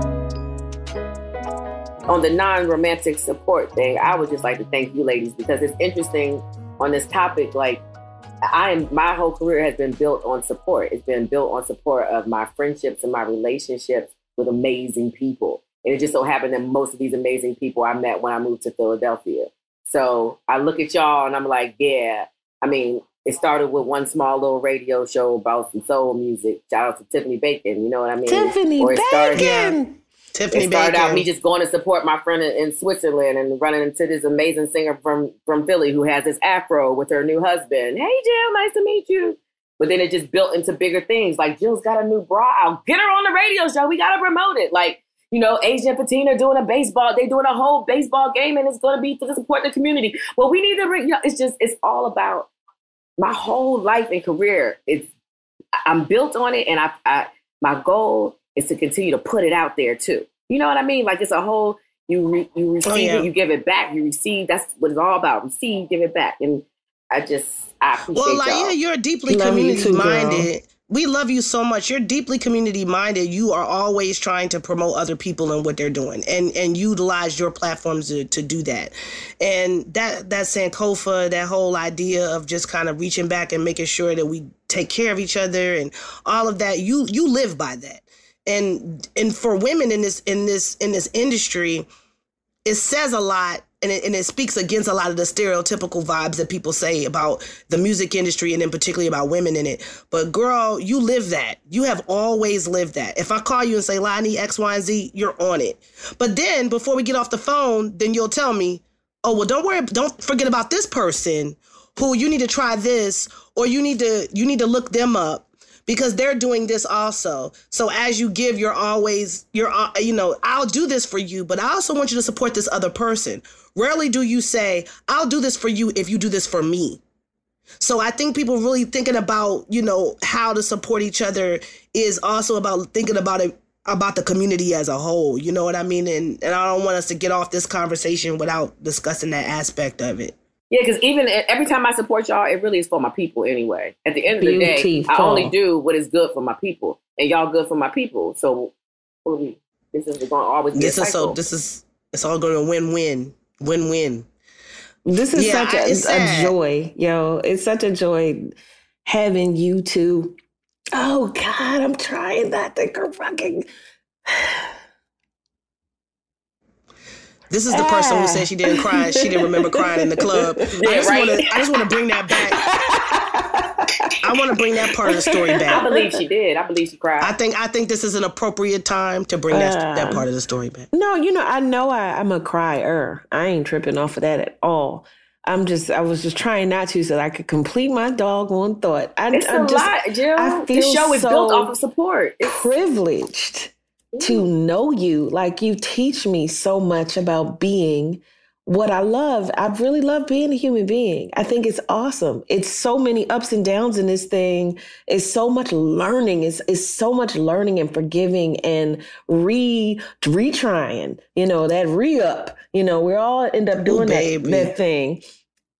On the non-romantic support thing, I would just like to thank you ladies, because it's interesting on this topic. Like, my whole career has been built on support. It's been built on support of my friendships and my relationships with amazing people. And it just so happened that most of these amazing people I met when I moved to Philadelphia. So I look at y'all and I'm like, yeah. I mean, it started with one small little radio show about some soul music. Shout out to Tiffany Bacon, you know what I mean? It started out me just going to support my friend in Switzerland and running into this amazing singer from Philly who has this afro with her new husband. Hey, Jill, nice to meet you. But then it just built into bigger things. Like, Jill's got a new bra out. Get her on the radio show. We got to promote it. Like, you know, Aja and Fatin are doing they're doing a whole baseball game, and it's going to be to support the community. Well, we need to, it's all about my whole life and career. I'm built on it, and my goal is to continue to put it out there too. You know what I mean? Like, it's a whole, you receive it, you give it back, you receive. That's what it's all about. Receive, give it back. And I appreciate y'all. Well, Laya, you're deeply community-minded. We love you so much. You're deeply community-minded. You are always trying to promote other people and what they're doing, and utilize your platforms to do that. And that Sankofa, that whole idea of just kind of reaching back and making sure that we take care of each other and all of that, you live by that. And for women in this industry, it says a lot, and it speaks against a lot of the stereotypical vibes that people say about the music industry, and then particularly about women in it. But girl, you live that. You have always lived that. If I call you and say, "I need X, Y, and Z," you're on it. But then before we get off the phone, then you'll tell me, "Oh, well, don't worry, don't forget about this person who you need to try this, or you need to look them up, because they're doing this also." So as you give, you're always, I'll do this for you, but I also want you to support this other person. Rarely do you say, I'll do this for you if you do this for me. So I think people really thinking about, how to support each other is also about thinking about it, about the community as a whole. You know what I mean? And I don't want us to get off this conversation without discussing that aspect of it. Yeah, because even every time I support y'all, it really is for my people anyway. At the end of the day, I only do what is good for my people, and y'all good for my people. So this is going to always be it's all going to win-win. This is such a joy, yo. It's such a joy having you two. Oh God, I'm trying not to fucking. This is the person who said she didn't cry. She didn't remember crying in the club. I just want to bring that back. I want to bring that part of the story back. I believe she did. I believe she cried. I think this is an appropriate time to bring that part of the story back. No, I'm a crier. I ain't tripping off of that at all. I was just trying not to, so that I could complete my doggone thought. It's a lot, Jill. I feel this show is built off of support. It's privileged to know you. Like, you teach me so much about being what I love. I really love being a human being. I think it's awesome. It's so many ups and downs in this thing. It's so much learning. It's so much learning and forgiving and retrying, that re-up, we all end up doing that thing.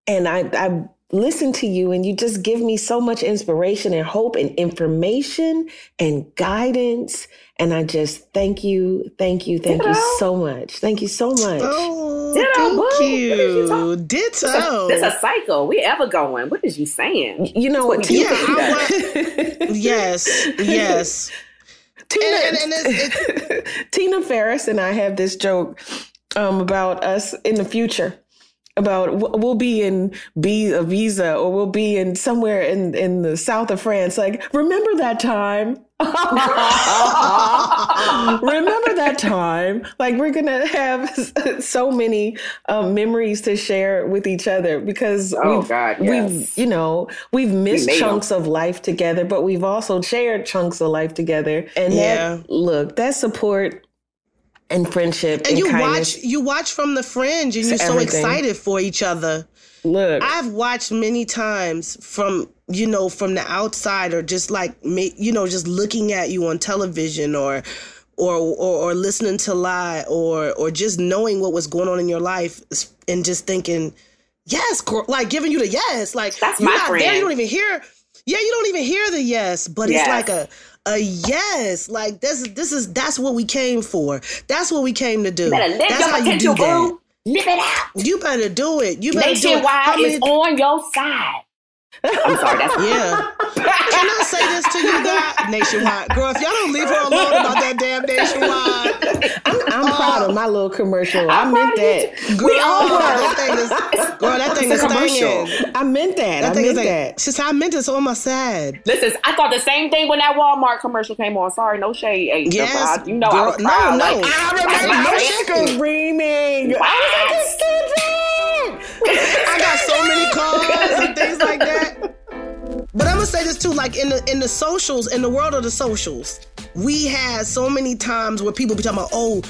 And I listen to you, and you just give me so much inspiration and hope and information and guidance. And I just thank you Ditto. So much. Thank you so much. Oh, Ditto, thank you. What Ditto. This a cycle. We ever going. What is you saying? You know what? Yeah, yes. Tina, Tina Ferris and I have this joke about us in the future. About we'll be in Ibiza, or we'll be in somewhere in the south of France. Like, remember that time? Remember that time? Like, we're gonna have so many memories to share with each other, because we've missed chunks of life together, but we've also shared chunks of life together. And that support. and friendship and kindness. You watch from the fringe, and you're so excited for each other. Look, I've watched many times from the outside, or just just looking at you on television, or listening to Lie, or just knowing what was going on in your life, and just thinking, yes, giving you the yes, like that's my friend. There, you don't even hear the yes, but yes. It's like a yes, like that's what we came for. That's what we came to do. You better live your potential, boo. Live it out. You better do it. You better Nationwide is on your side. I'm sorry, that's yeah. Can I say this to you guys? Nationwide. Girl, if y'all don't leave her alone about that damn Nationwide. I'm proud of my little commercial. I meant that. Girl, we all were. That thing is stinging. I meant that. I meant that. She said, I meant it's on my side. Listen, I thought the same thing when that Walmart commercial came on. Sorry, no shade. Hey, yes. Girl, I was proud. No. Like, I remember screaming. I was like, I got so many calls and things like that. But I'm gonna say this too, like in the socials, in the world of the socials, we had so many times where people be talking about, oh,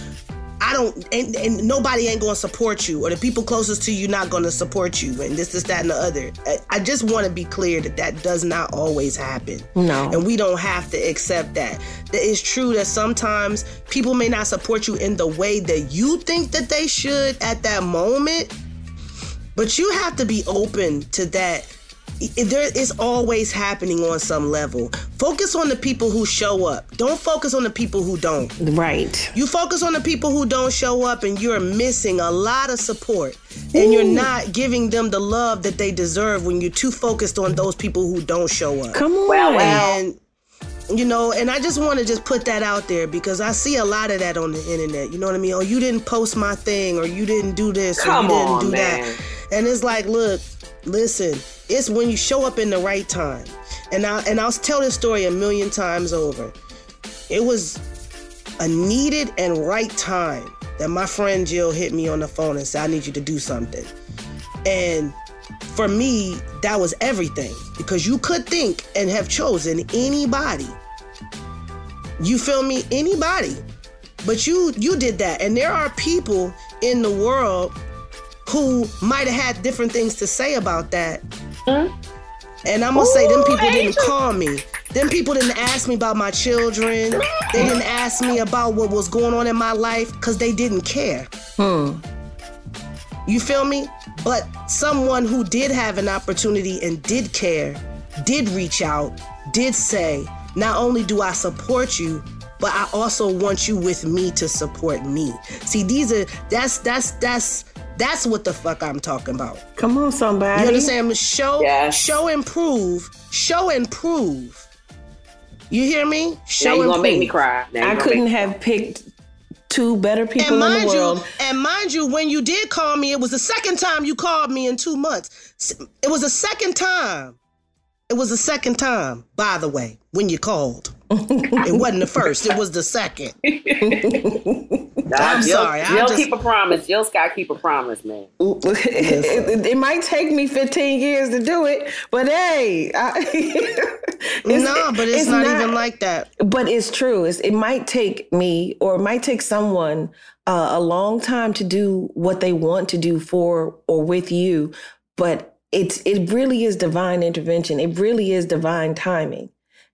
I don't, and nobody ain't gonna support you, or the people closest to you not gonna support you, and this, that, and the other. I just want to be clear that does not always happen. No. And we don't have to accept that. It's true that sometimes people may not support you in the way that you think that they should at that moment. But you have to be open to that. It's always happening on some level. Focus on the people who show up. Don't focus on the people who don't. Right. You focus on the people who don't show up, and you're missing a lot of support. And You're not giving them the love that they deserve when you're too focused on those people who don't show up. Come on. Well. And I just want to put that out there, because I see a lot of that on the internet. You know what I mean? Oh, you didn't post my thing, or you didn't do this, or you didn't do that. And it's like, look, listen, it's when you show up in the right time. And I'll tell this story a million times over. It was a needed and right time that my friend Jill hit me on the phone and said, I need you to do something. And for me, that was everything, because you could think and have chosen anybody. You feel me? Anybody. But you did that. And there are people in the world who might have had different things to say about that. Mm-hmm. And I'm going to say them people didn't call me. Them people didn't ask me about my children. They didn't ask me about what was going on in my life, because they didn't care. Hmm. You feel me? But someone who did have an opportunity and did care, did reach out, did say, not only do I support you, but I also want you with me to support me. See, that's what the fuck I'm talking about. Come on, somebody. You understand? Show and prove. You hear me? Show and prove. Now you're gonna make me cry. I couldn't have picked two better people in the world. And mind you, when you did call me, it was the second time you called me in 2 months. It was the second time, by the way, when you called. It wasn't the first. It was the second. I'm sorry. You'll keep a promise. Jill Scott keep a promise, man. It might take me 15 years to do it, but hey. It's not even like that. But it's true. It might take me, or it might take someone a long time to do what they want to do for or with you, but it really is divine intervention. It really is divine timing.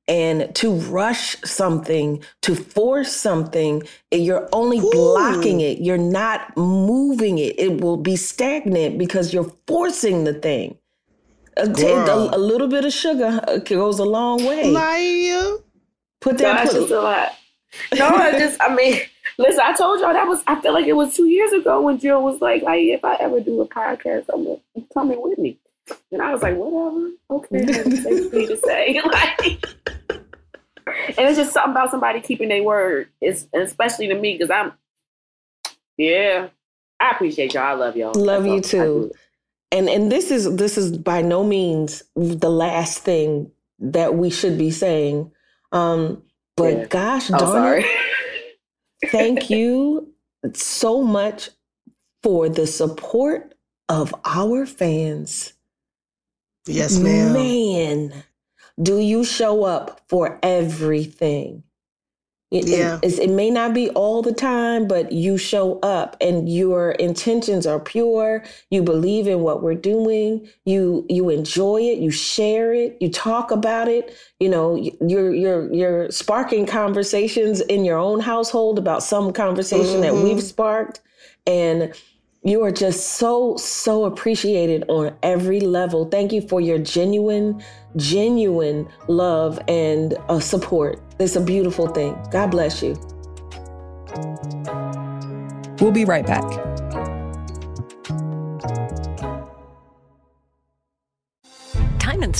And to rush something, to force something, you're only blocking it. You're not moving it. It will be stagnant because you're forcing the thing. A little bit of sugar goes a long way. Laya. Put that. Gosh, it's a lot. No, listen, I told y'all I feel like it was 2 years ago when Jill was like, if I ever do a podcast, I'm coming with me. And I was like, whatever. Okay, that's safe for me to say. And it's just something about somebody keeping their word. It's especially to me, because I appreciate y'all. I love y'all. Love you too. And this is by no means the last thing that we should be saying. But gosh darn it, thank you so much for the support of our fans. Yes, ma'am. Man, do you show up for everything? It may not be all the time, but you show up and your intentions are pure. You believe in what we're doing. You enjoy it. You share it. You talk about it. You know, you're sparking conversations in your own household about some conversation that we've sparked. And you are just so appreciated on every level. Thank you for your genuine love and support. It's a beautiful thing. God bless you. We'll be right back. Diamonds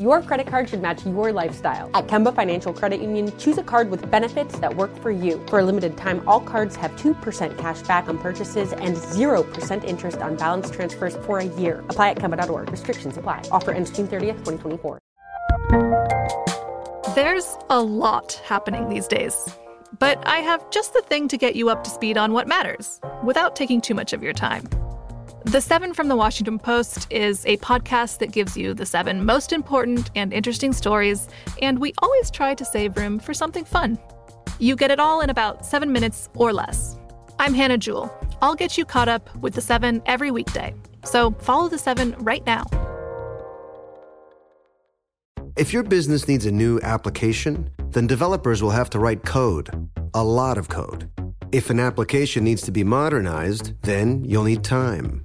Your credit card should match your lifestyle. At Kemba Financial Credit Union, choose a card with benefits that work for you. For a limited time, all cards have 2% cash back on purchases and 0% interest on balance transfers for a year. Apply at Kemba.org. Restrictions apply. Offer ends June 30th, 2024. There's a lot happening these days, but I have just the thing to get you up to speed on what matters without taking too much of your time. The Seven from the Washington Post is a podcast that gives you the 7 most important and interesting stories, and we always try to save room for something fun. You get it all in about 7 minutes or less. I'm Hannah Jewell. I'll get you caught up with the 7 every weekday. So follow the 7 right now. If your business needs a new application, then developers will have to write code, a lot of code. If an application needs to be modernized, then you'll need time,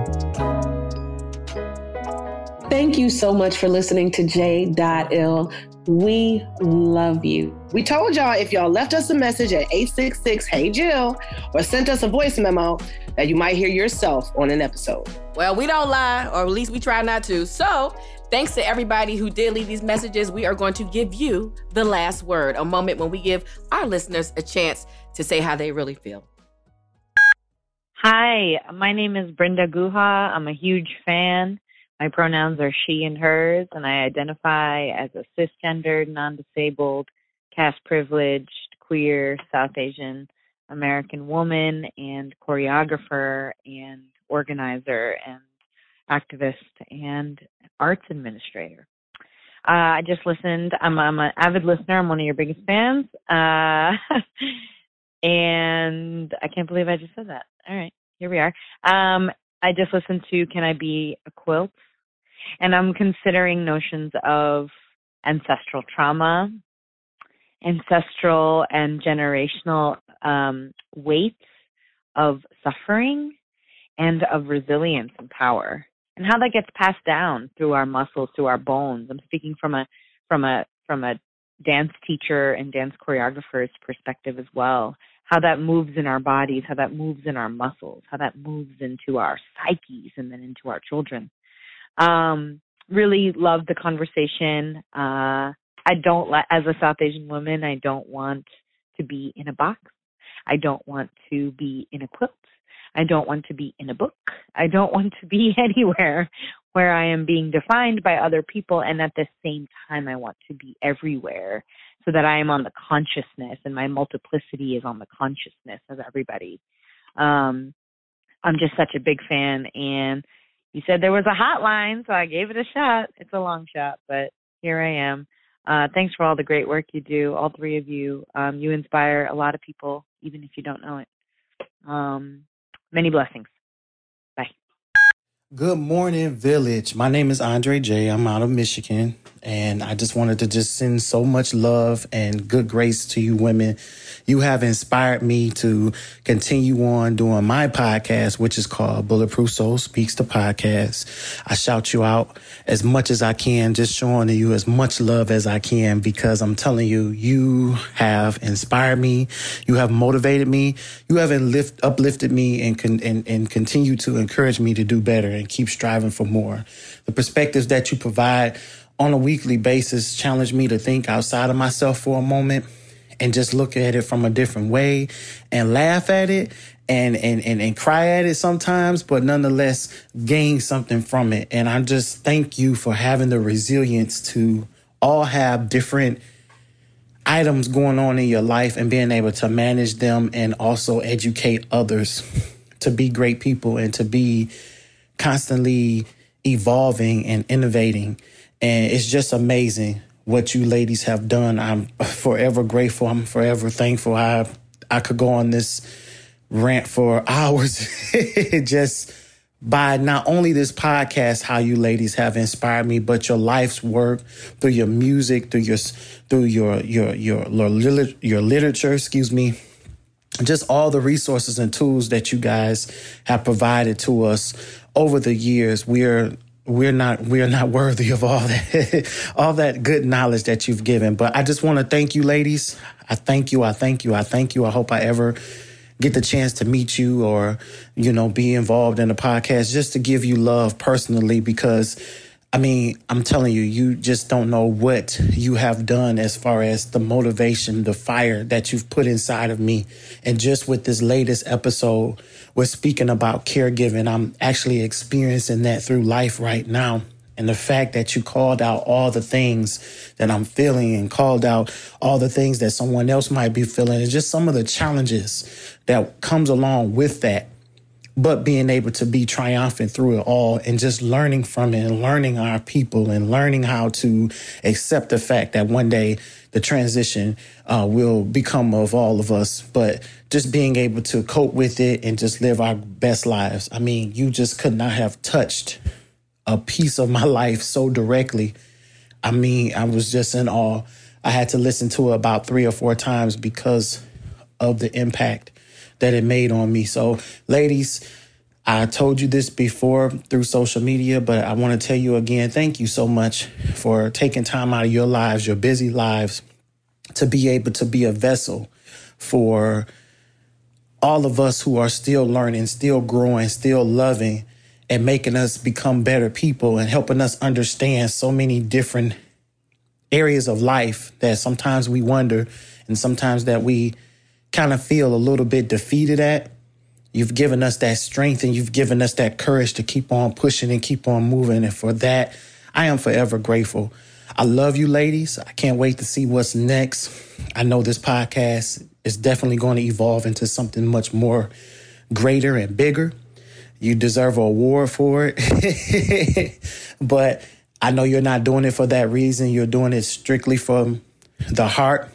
Thank you so much for listening to J.L. We love you. We told y'all if y'all left us a message at 866-HEY-JILL or sent us a voice memo that you might hear yourself on an episode. Well, we don't lie, or at least we try not to. So thanks to everybody who did leave these messages. We are going to give you the last word, a moment when we give our listeners a chance to say how they really feel. Hi, my name is Brenda Guha. I'm a huge fan. My pronouns are she and hers, and I identify as a cisgendered, non-disabled, caste-privileged, queer, South Asian American woman and choreographer and organizer and activist and arts administrator. I just listened. I'm an avid listener. I'm one of your biggest fans. And I can't believe I just said that. All right, here we are. I just listened to Can I Be a Quilt? And I'm considering notions of ancestral trauma, ancestral and generational weights of suffering and of resilience and power, and how that gets passed down through our muscles, through our bones. I'm speaking from a dance teacher and dance choreographer's perspective as well. How that moves in our bodies, how that moves in our muscles, how that moves into our psyches and then into our children. Really love the conversation. As a South Asian woman, I don't want to be in a box. I don't want to be in a quilt. I don't want to be in a book. I don't want to be anywhere where I am being defined by other people. And at the same time, I want to be everywhere so that I am on the consciousness and my multiplicity is on the consciousness of everybody. I'm just such a big fan. And you said there was a hotline, so I gave it a shot. It's a long shot, but here I am. Thanks for all the great work you do, all three of you. You inspire a lot of people, even if you don't know it. Many blessings. Bye. Good morning, Village. My name is Andre J. I'm out of Michigan, and I just wanted to send so much love and good grace to you women you have inspired me to continue on doing my podcast, which is called Bulletproof Soul Speaks the Podcast. I shout you out as much as I can, just showing you as much love as I can, because I'm telling you, you have inspired me. You have motivated me. You have uplifted me and continue to encourage me to do better and keep striving for more. The perspectives that you provide on a weekly basis challenge me to think outside of myself for a moment and just look at it from a different way and laugh at it and cry at it sometimes, but nonetheless gain something from it. And I just thank you for having the resilience to all have different items going on in your life and being able to manage them and also educate others to be great people and to be constantly evolving and innovating. And it's just amazing what you ladies have done. I'm forever grateful. I'm forever thankful. I could go on this rant for hours just by not only this podcast, how you ladies have inspired me, but your life's work through your music, through your literature, just all the resources and tools that you guys have provided to us over the years. We're not worthy of all that all that good knowledge that you've given. But I just want to thank you, ladies. I thank you. I hope I ever get the chance to meet you or, you know, be involved in the podcast just to give you love personally, because I mean, I'm telling you, you just don't know what you have done as far as the motivation, the fire that you've put inside of me. And just with this latest episode, we're speaking about caregiving. I'm actually experiencing that through life right now. And the fact that you called out all the things that I'm feeling and called out all the things that someone else might be feeling, and just some of the challenges that comes along with that. But being able to be triumphant through it all and just learning from it and learning our people and learning how to accept the fact that one day the transition will become of all of us. But just being able to cope with it and just live our best lives. I mean, you just could not have touched a piece of my life so directly. I mean, I was just in awe. I had to listen to it about 3 or 4 times because of the impact that it made on me. So, ladies, I told you this before through social media, but I want to tell you again, thank you so much for taking time out of your lives, your busy lives, to be able to be a vessel for all of us who are still learning, still growing, still loving, and making us become better people and helping us understand so many different areas of life that sometimes we wonder and sometimes that we kind of feel a little bit defeated at. You've given us that strength and you've given us that courage to keep on pushing and keep on moving. And for that, I am forever grateful. I love you, ladies. I can't wait to see what's next. I know this podcast is definitely going to evolve into something much more greater and bigger. You deserve an award for it. But I know you're not doing it for that reason. You're doing it strictly from the heart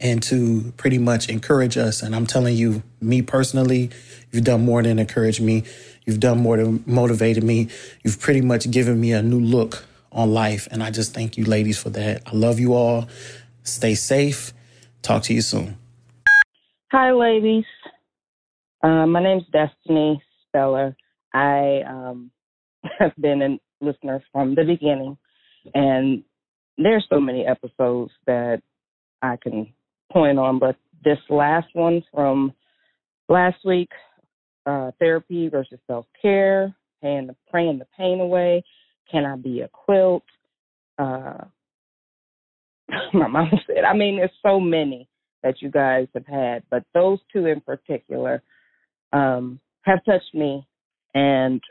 and to pretty much encourage us. And I'm telling you, me personally, you've done more than encourage me. You've done more than motivated me. You've pretty much given me a new look on life. And I just thank you ladies for that. I love you all. Stay safe. Talk to you soon. Hi, ladies. My name's Destiny Speller. I have been a listener from the beginning. And there's so many episodes that I can point on, but this last one from last week, therapy versus self-care, praying the pain away, can I be a quilt? My mom said, I mean, there's so many that you guys have had, but those two in particular have touched me. And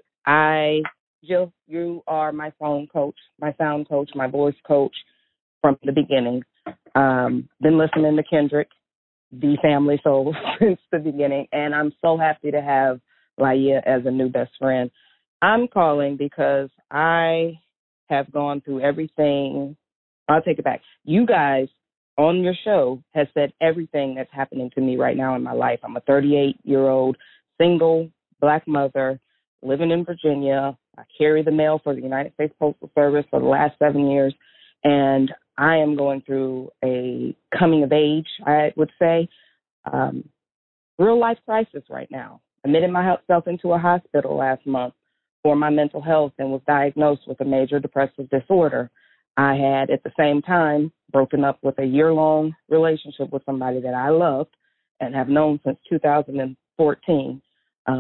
Jill, you are my phone coach, my sound coach, my voice coach from the beginning. Been listening to Kendrick, the Family Soul, since the beginning, and I'm so happy to have Laya as a new best friend. I'm calling because I have gone through everything. I'll take it back. You guys on your show has said everything that's happening to me right now in my life. I'm a 38-year-old single black mother living in Virginia. I carry the mail for the United States Postal Service for the last 7 years. And I am going through a coming of age, I would say, real life crisis right now. Admitted myself into a hospital last month for my mental health and was diagnosed with a major depressive disorder. I had, at the same time, broken up with a year-long relationship with somebody that I loved and have known since 2014.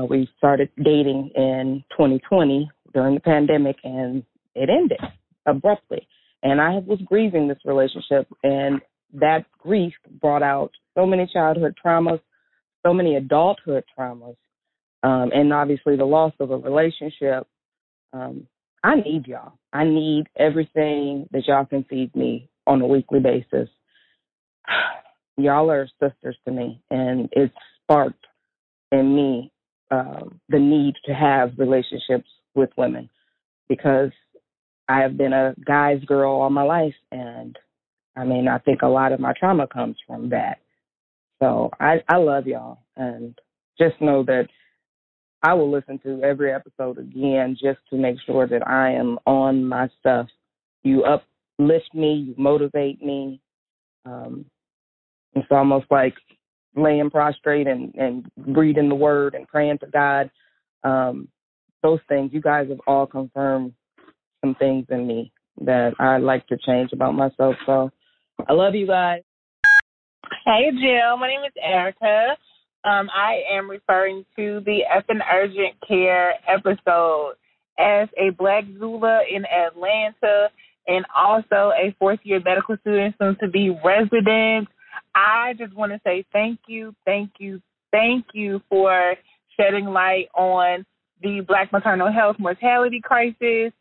We started dating in 2020 during the pandemic, and it ended abruptly. And I was grieving this relationship, and that grief brought out so many childhood traumas, so many adulthood traumas, and obviously the loss of a relationship. I need y'all. I need everything that y'all can feed me on a weekly basis. Y'all are sisters to me, and it sparked in me the need to have relationships with women, because I have been a guy's girl all my life, and I mean, I think a lot of my trauma comes from that. So I love y'all, and just know that I will listen to every episode again just to make sure that I am on my stuff. You uplift me, you motivate me. It's almost like laying prostrate and reading the word and praying to God. Those things, you guys have all confirmed some things in me that I like to change about myself. So I love you guys. Hey, Jill. My name is Erica. I am referring to the effing urgent care episode. As a Black doula in Atlanta and also a fourth-year medical student, soon-to-be resident, I just want to say thank you for shedding light on the Black maternal health mortality crisis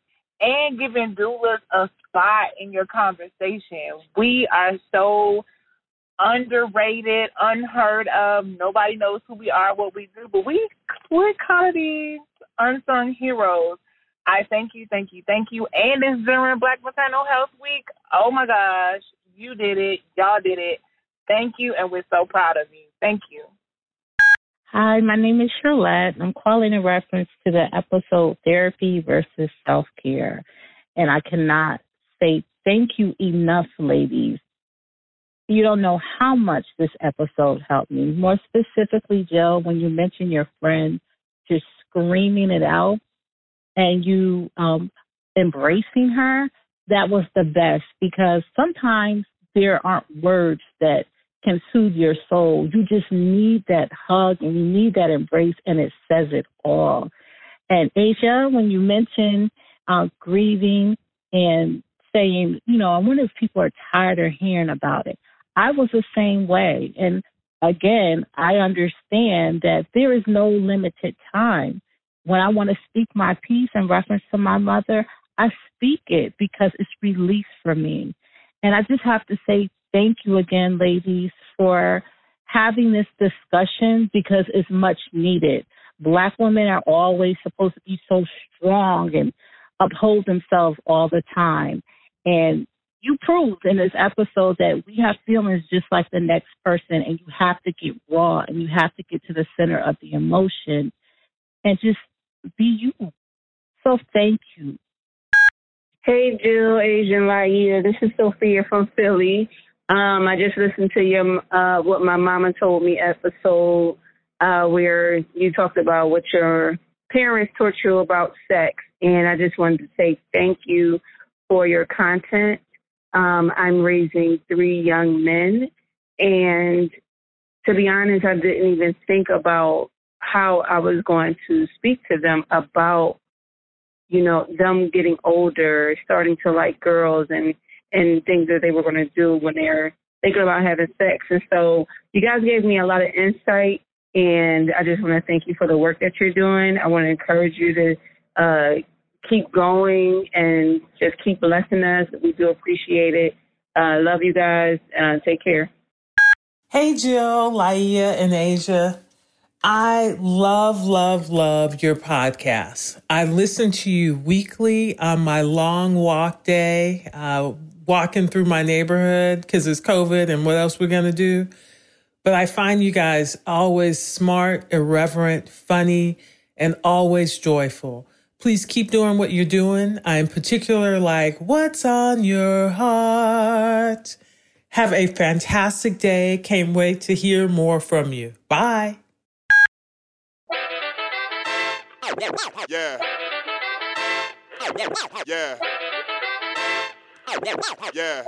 and giving doulas a spot in your conversation. We are so underrated, unheard of. Nobody knows who we are, what we do, but we're kind of these unsung heroes. I thank you. And it's during Black Maternal Health Week. Oh my gosh, you did it. Y'all did it. Thank you, and we're so proud of you. Thank you. Hi, my name is Charlotte. I'm calling in reference to the episode Therapy versus Self-Care. And I cannot say thank you enough, ladies. You don't know how much this episode helped me. More specifically, Jill, when you mentioned your friend just screaming it out and you embracing her, that was the best, because sometimes there aren't words that can soothe your soul. You just need that hug and you need that embrace, and it says it all. And Aja, when you mentioned grieving and saying, you know, I wonder if people are tired of hearing about it. I was the same way. And again, I understand that there is no limited time. When I want to speak my piece in reference to my mother, I speak it because it's released for me. And I just have to say thank you again, ladies, for having this discussion, because it's much needed. Black women are always supposed to be so strong and uphold themselves all the time. And you proved in this episode that we have feelings just like the next person, and you have to get raw and you have to get to the center of the emotion and just be you. So thank you. Hey, Jill, Asian Laya. This is Sophia from Philly. I just listened to your What My Mama Told Me episode where you talked about what your parents taught you about sex. And I just wanted to say thank you for your content. I'm raising 3 young men, and to be honest, I didn't even think about how I was going to speak to them about, you know, them getting older, starting to like girls and things that they were going to do when they're thinking about having sex. And so you guys gave me a lot of insight, and I just want to thank you for the work that you're doing. I want to encourage you to keep going and just keep blessing us. We do appreciate it. Love you guys. Take care. Hey, Jill, Laya, and Aja. I love your podcast. I listen to you weekly on my long walk day, walking through my neighborhood because it's COVID and what else we're going to do. But I find you guys always smart, irreverent, funny, and always joyful. Please keep doing what you're doing. I'm particular like, what's on your heart? Have a fantastic day. Can't wait to hear more from you. Bye. Yeah. Yeah. Yeah.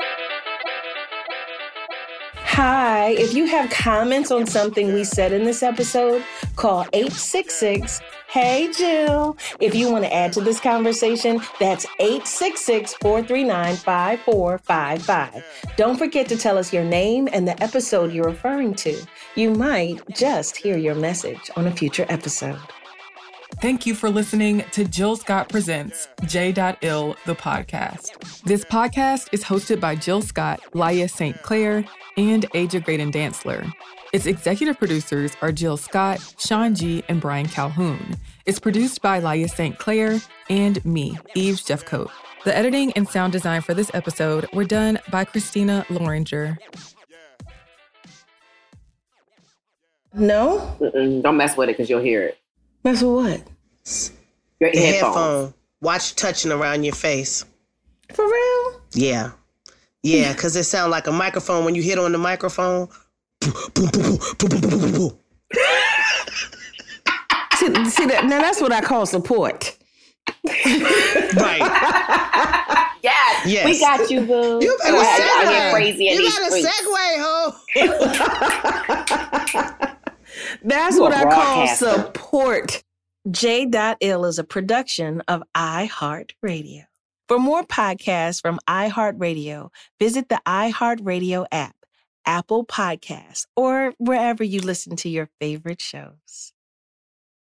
Hi, if you have comments on something we said in this episode, call 866-HEY-JILL. If you want to add to this conversation, that's 866-439-5455. Don't forget to tell us your name and the episode you're referring to. You might just hear your message on a future episode. Thank you for listening to Jill Scott Presents J.Ill, the podcast. This podcast is hosted by Jill Scott, Laya St. Clair, and Aja Graydon Dantzler. Its executive producers are Jill Scott, Sean G., and Brian Calhoun. It's produced by Laya St. Clair and me, Eve Jeffcoat. The editing and sound design for this episode were done by Christina Loringer. No? Don't mess with it because you'll hear it. Mess with what? Your headphone. Watch touching around your face. For real? Yeah. Yeah, because it sounds like a microphone. When you hit on the microphone, see that? Now that's what I call support. Right. Yes. Yes. We got you, boo. You better segue. Get crazy in you these gotta segue, ho. That's what I call support. J.Ill is a production of iHeartRadio. For more podcasts from iHeartRadio, visit the iHeartRadio app, Apple Podcasts, or wherever you listen to your favorite shows.